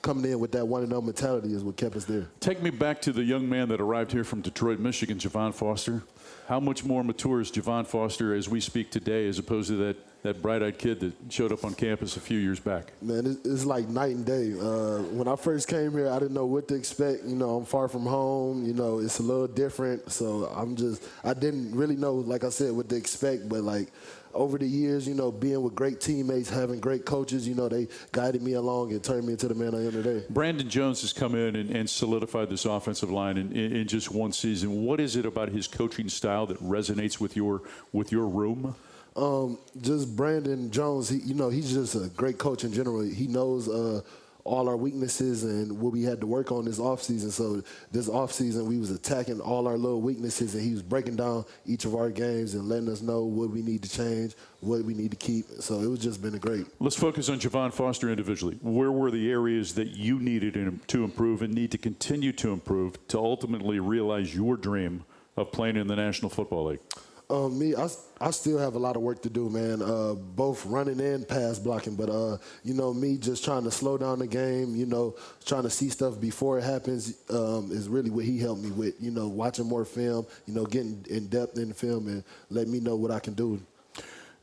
coming in with that one and zero mentality is what kept us there. Take me back to the young man that arrived here from Detroit, Michigan, Javon Foster. How much more mature is Javon Foster as we speak today, as opposed to that? that bright-eyed kid that showed up on campus a few years back? Man, it's like night and day. Uh, when I first came here, I didn't know what to expect. You know, I'm far from home. You know, it's a little different. So I'm just, I didn't really know, like I said, what to expect. But, like, over the years, you know, being with great teammates, having great coaches, you know, they guided me along and turned me into the man I am today. Brandon Jones has come in and, and solidified this offensive line in, in, in just one season. What is it about his coaching style that resonates with your with your room? Um, just Brandon Jones, he, you know, he's just a great coach in general. He knows uh, all our weaknesses and what we had to work on this offseason. So this offseason we was attacking all our little weaknesses, and he was breaking down each of our games and letting us know what we need to change, what we need to keep. So it was just been a great. Let's focus on Javon Foster individually. Where were the areas that you needed to improve and need to continue to improve to ultimately realize your dream of playing in the National Football League? Um, me, I, I still have a lot of work to do, man, uh, both running and pass blocking. But, uh, you know, me just trying to slow down the game, you know, trying to see stuff before it happens um, is really what he helped me with, you know, watching more film, you know, getting in depth in the film and let me know what I can do.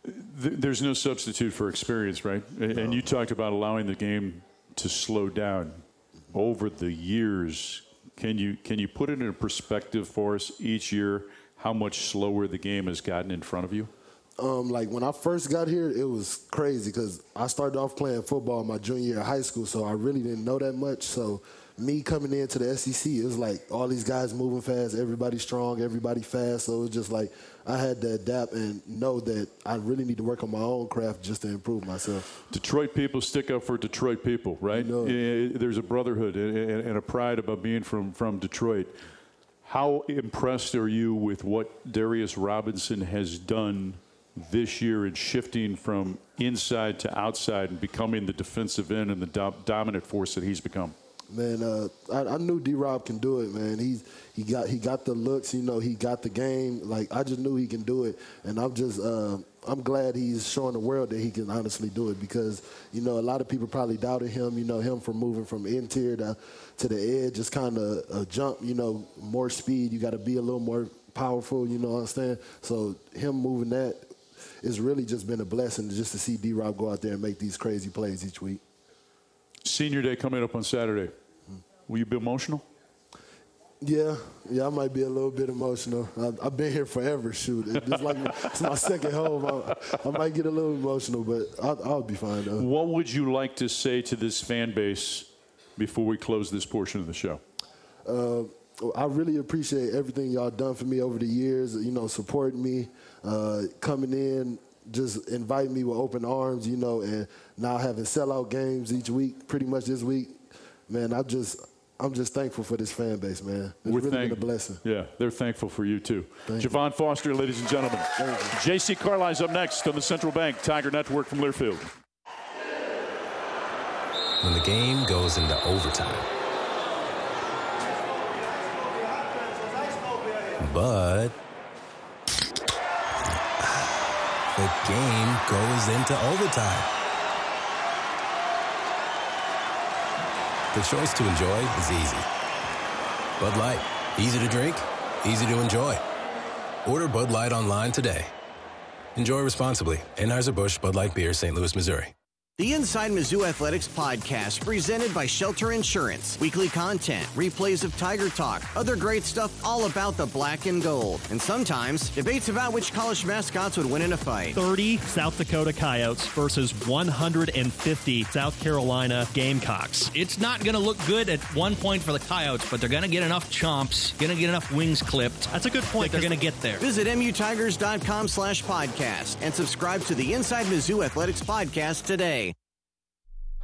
There's no substitute for experience, right? And no. You talked about allowing the game to slow down over the years. Can you, can you put it in perspective for us each year? How much slower the game has gotten in front of you? Um, like, when I first got here, it was crazy because I started off playing football my junior year of high school, so I really didn't know that much. So me coming into the S E C, it was like all these guys moving fast, everybody strong, everybody fast. So it was just like I had to adapt and know that I really need to work on my own craft just to improve myself. Detroit people stick up for Detroit people, right? You know, it, there's a brotherhood and a pride about being from, from Detroit. How impressed are you with what Darius Robinson has done this year in shifting from inside to outside and becoming the defensive end and the do- dominant force that he's become? Man, uh, I, I knew D-Rob can do it, man. He's he got he got the looks, you know. He got the game. Like, I just knew he can do it, and I'm just uh, I'm glad he's showing the world that he can honestly do it, because you know a lot of people probably doubted him. You know, him from moving from interior to to the edge, just kind of a jump. You know, more speed. You got to be a little more powerful. You know what I'm saying? So him moving that, it's really just been a blessing just to see D-Rob go out there and make these crazy plays each week. Senior Day coming up on Saturday. Mm-hmm. Will you be emotional? Yeah, yeah, I might be a little bit emotional. I, I've been here forever, shoot. It's just like it's my second home. I, I might get a little emotional, but I, I'll be fine, though. What would you like to say to this fan base before we close this portion of the show? Uh, I really appreciate everything y'all done for me over the years, you know, supporting me, uh, coming in, just inviting me with open arms, you know, and now having sellout games each week, pretty much this week. Man, I just, I'm just thankful for this fan base, man. It's We're really thank- been a blessing. Yeah, they're thankful for you, too. Thank Javon you. Foster, ladies and gentlemen. J C. Carlisle's up next on the Central Bank Tiger Network from Learfield. When the game goes into overtime, but the game goes into overtime. The choice to enjoy is easy. Bud Light, easy to drink, easy to enjoy. Order Bud Light online today. Enjoy responsibly. Anheuser-Busch Bud Light Beer, Saint Louis, Missouri. The Inside Mizzou Athletics podcast, presented by Shelter Insurance. Weekly content, replays of Tiger Talk, other great stuff all about the black and gold. And sometimes, debates about which college mascots would win in a fight. thirty South Dakota Coyotes versus one hundred fifty South Carolina Gamecocks. It's not going to look good at one point for the Coyotes, but they're going to get enough chomps, going to get enough wings clipped. That's a good point. They're going to get there. Visit mutigers.com slash podcast and subscribe to the Inside Mizzou Athletics podcast today.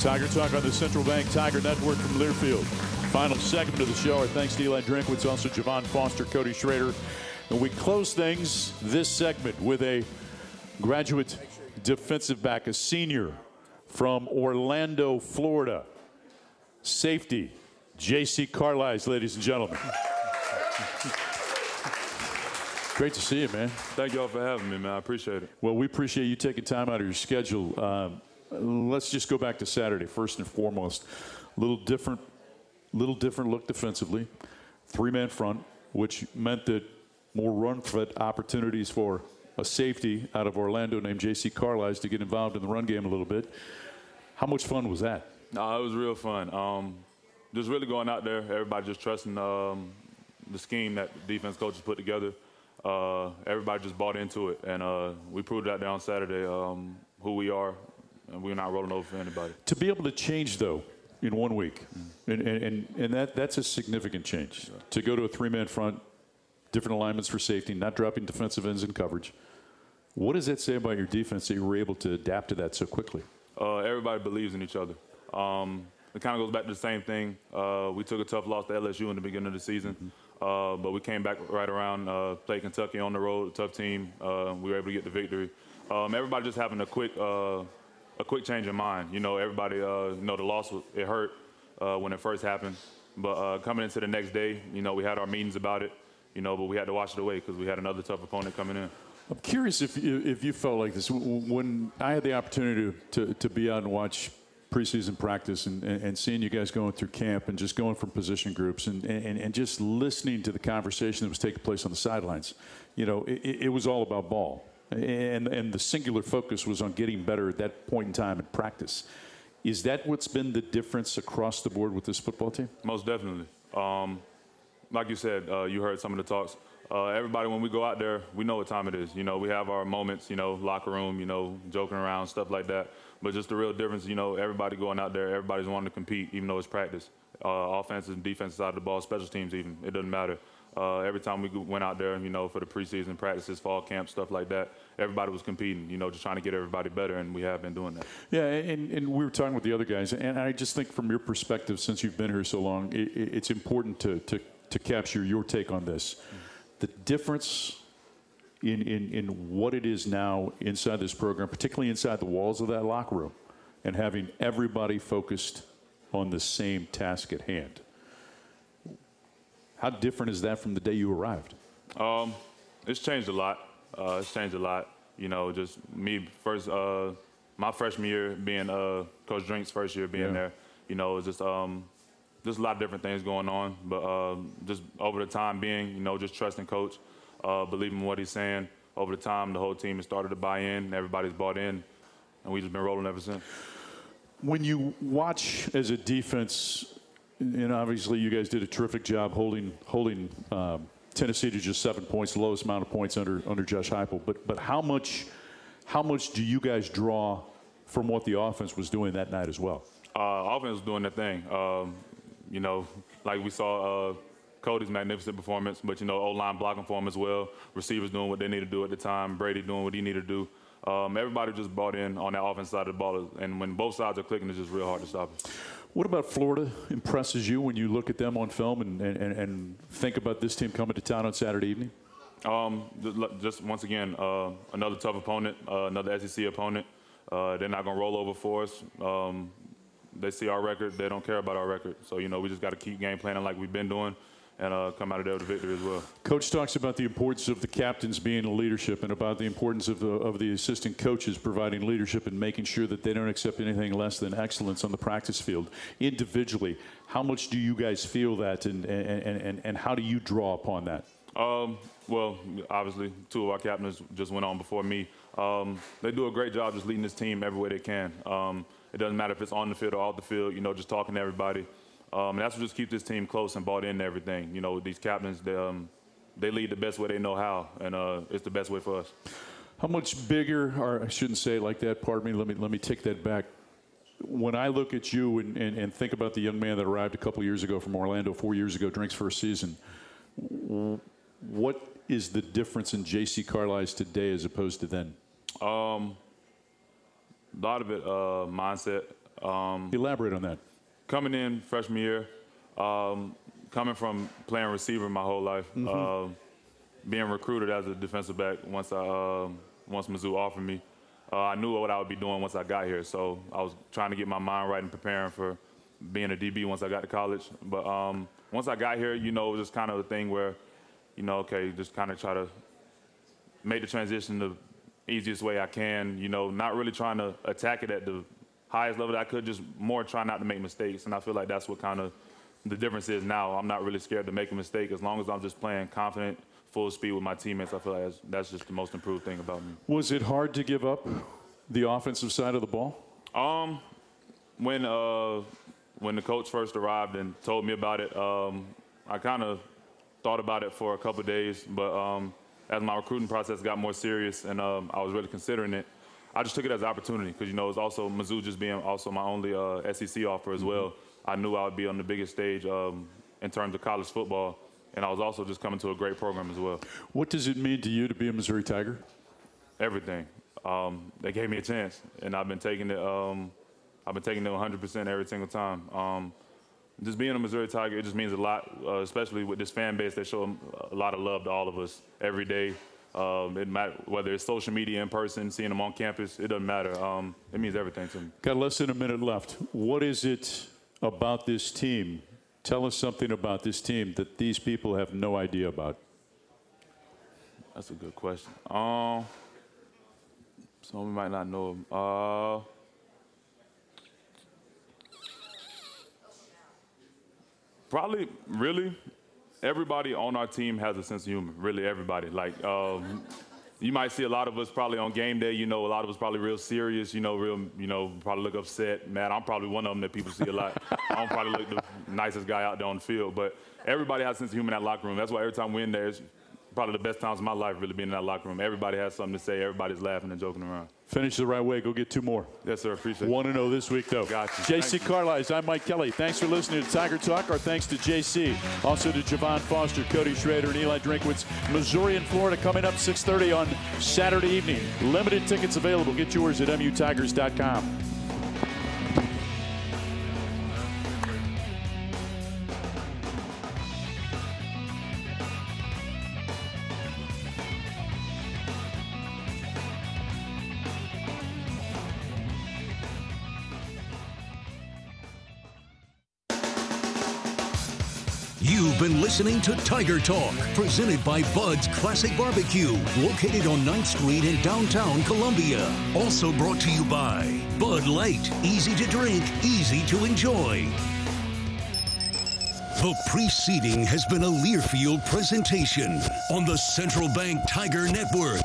Tiger Talk on the Central Bank Tiger Network from Learfield. Final segment of the show. Our thanks to Eli Drinkwitz, also Javon Foster, Cody Schrader. And we close things this segment with a graduate defensive back, a senior from Orlando, Florida. Safety, J C. Carlisle, ladies and gentlemen. Great to see you, man. Thank you all for having me, man. I appreciate it. Well, we appreciate you taking time out of your schedule. Um, Let's just go back to Saturday, first and foremost. A little different, little different look defensively. Three-man front, which meant that more run threat opportunities for a safety out of Orlando named J C. Carlisle to get involved in the run game a little bit. How much fun was that? No, it was real fun. Um, just really going out there, everybody just trusting um, the scheme that the defense coaches put together. Uh, everybody just bought into it, and uh, we proved out there on Saturday um, who we are. And we're not rolling over for anybody. To be able to change, though, in one week, mm-hmm. and, and, and that that's a significant change. Yeah. To go to a three-man front, different alignments for safety, not dropping defensive ends in coverage. What does that say about your defense that you were able to adapt to that so quickly? Uh, everybody believes in each other. Um, it kind of goes back to the same thing. Uh, we took a tough loss to L S U in the beginning of the season, mm-hmm. uh, but we came back right around, uh, played Kentucky on the road, a tough team. Uh, we were able to get the victory. Um, everybody just having a quick uh, – a quick change of mind. You know, everybody, uh, you know, the loss, it hurt uh, when it first happened. But uh, coming into the next day, you know, we had our meetings about it, you know, but we had to wash it away because we had another tough opponent coming in. I'm curious if you, if you felt like this. When I had the opportunity to, to, to be out and watch preseason practice and, and seeing you guys going through camp and just going from position groups and, and, and just listening to the conversation that was taking place on the sidelines, you know, it, it was all about ball. And, and the singular focus was on getting better at that point in time in practice. Is that what's been the difference across the board with this football team? Most definitely. Um, like you said, uh, you heard some of the talks. Uh, everybody, when we go out there, we know what time it is. You know, we have our moments, you know, locker room, you know, joking around, stuff like that. But just the real difference, you know, everybody going out there, everybody's wanting to compete, even though it's practice. Uh, offenses and defenses out of the ball, special teams even, it doesn't matter. Uh, every time we went out there, you know, for the preseason practices, fall camp, stuff like that, everybody was competing, you know, just trying to get everybody better, and we have been doing that. Yeah, and, and we were talking with the other guys, and I just think from your perspective, since you've been here so long, it, it's important to, to, to capture your take on this. Mm-hmm. The difference in, in, in what it is now inside this program, particularly inside the walls of that locker room, and having everybody focused on the same task at hand. How different is that from the day you arrived? Um, it's changed a lot. Uh, it's changed a lot. You know, just me first, uh, my freshman year being uh, Coach Drink's first year being yeah. there, you know, it's just um, just a lot of different things going on. But uh, just over the time being, you know, just trusting Coach, uh, believing what he's saying. Over the time, the whole team has started to buy in. Everybody's bought in, and we've just been rolling ever since. When you watch as a defense, and obviously you guys did a terrific job holding holding um, Tennessee to just seven points, the lowest amount of points under under Josh Heupel. But but how much how much do you guys draw from what the offense was doing that night as well? Uh, offense was doing their thing. Um, you know, like we saw uh, Cody's magnificent performance, but you know, O-line blocking for him as well. Receivers doing what they need to do at the time. Brady doing what he needed to do. Um, everybody just bought in on that offense side of the ball, and when both sides are clicking, it's just real hard to stop it. What about Florida impresses you when you look at them on film and, and, and think about this team coming to town on Saturday evening? Um, just, just once again, uh, another tough opponent, uh, another S E C opponent. Uh, they're not going to roll over for us. Um, they see our record. They don't care about our record. So, you know, we just got to keep game planning like we've been doing and uh, come out of there with a victory as well. Coach talks about the importance of the captains being in leadership and about the importance of the, of the assistant coaches providing leadership and making sure that they don't accept anything less than excellence on the practice field. Individually, how much do you guys feel that, and, and, and, and how do you draw upon that? Um, well, obviously, two of our captains just went on before me. Um, they do a great job just leading this team every way they can. Um, it doesn't matter if it's on the field or off the field, you know, just talking to everybody. Um, and that's what just keeps this team close and bought into everything. You know, these captains, they, um, they lead the best way they know how, and uh, it's the best way for us. How much bigger, or I shouldn't say it like that, pardon me, let me, let me take that back. When I look at you and, and, and think about the young man that arrived a couple years ago from Orlando, four years ago, Drink's first season, what is the difference in J C. Carlisle's today as opposed to then? Um, a lot of it, uh, mindset. Um, Elaborate on that. Coming in freshman year, um, coming from playing receiver my whole life, mm-hmm. uh, being recruited as a defensive back once I uh, once Mizzou offered me, uh, I knew what I would be doing once I got here. So I was trying to get my mind right and preparing for being a D B once I got to college. But um, once I got here, you know, it was just kind of a thing where, you know, okay, just kind of try to make the transition the easiest way I can. You know, not really trying to attack it at the highest level that I could, just more try not to make mistakes. And I feel like that's what kind of the difference is now. I'm not really scared to make a mistake. As long as I'm just playing confident, full speed with my teammates, I feel like that's, that's just the most improved thing about me. Was it hard to give up the offensive side of the ball? Um, when uh, when the coach first arrived and told me about it, um, I kind of thought about it for a couple of days. But um, as my recruiting process got more serious and um, I was really considering it, I just took it as an opportunity because, you know, it's also Mizzou just being also my only uh, S E C offer as mm-hmm. well. I knew I would be on the biggest stage um, in terms of college football, and I was also just coming to a great program as well. What does it mean to you to be a Missouri Tiger? Everything. Um, they gave me a chance, and I've been taking it. Um, I've been taking it one hundred percent every single time. Um, just being a Missouri Tiger, it just means a lot, uh, especially with this fan base. They show a lot of love to all of us every day. Um, it matter whether it's social media, in person, seeing them on campus, it doesn't matter. Um, it means everything to me. Got less than a minute left. What is it about this team? Tell us something about this team that these people have no idea about. That's a good question. Um, some we might not know. Uh, probably, really, everybody on our team has a sense of humor. Really, everybody. Like, um, you might see a lot of us probably on game day. You know, a lot of us probably real serious. You know, real. You know, probably look upset, mad. I'm probably one of them that people see a lot. I don't probably look the nicest guy out there on the field, but everybody has a sense of humor in that locker room. That's why every time we're in there, it's probably the best times of my life, really being in that locker room. Everybody has something to say. Everybody's laughing and joking around. Finish the right way. Go get two more. Yes, sir. Appreciate it. one and oh this week, though. Gotcha. J C. Carlisle, I'm Mike Kelly. Thanks for listening to Tiger Talk. Our thanks to J C. Also to Javon Foster, Cody Schrader, and Eli Drinkwitz. Missouri and Florida coming up six thirty on Saturday evening. Limited tickets available. Get yours at m u tigers dot com. Listening to Tiger Talk, presented by Bud's Classic Barbecue, located on ninth street in downtown Columbia. Also brought to you by Bud Light, easy to drink, easy to enjoy. The preceding has been a Learfield presentation on the Central Bank Tiger Network.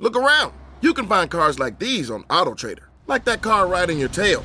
Look around. You can find cars like these on AutoTrader, like that car riding your tail.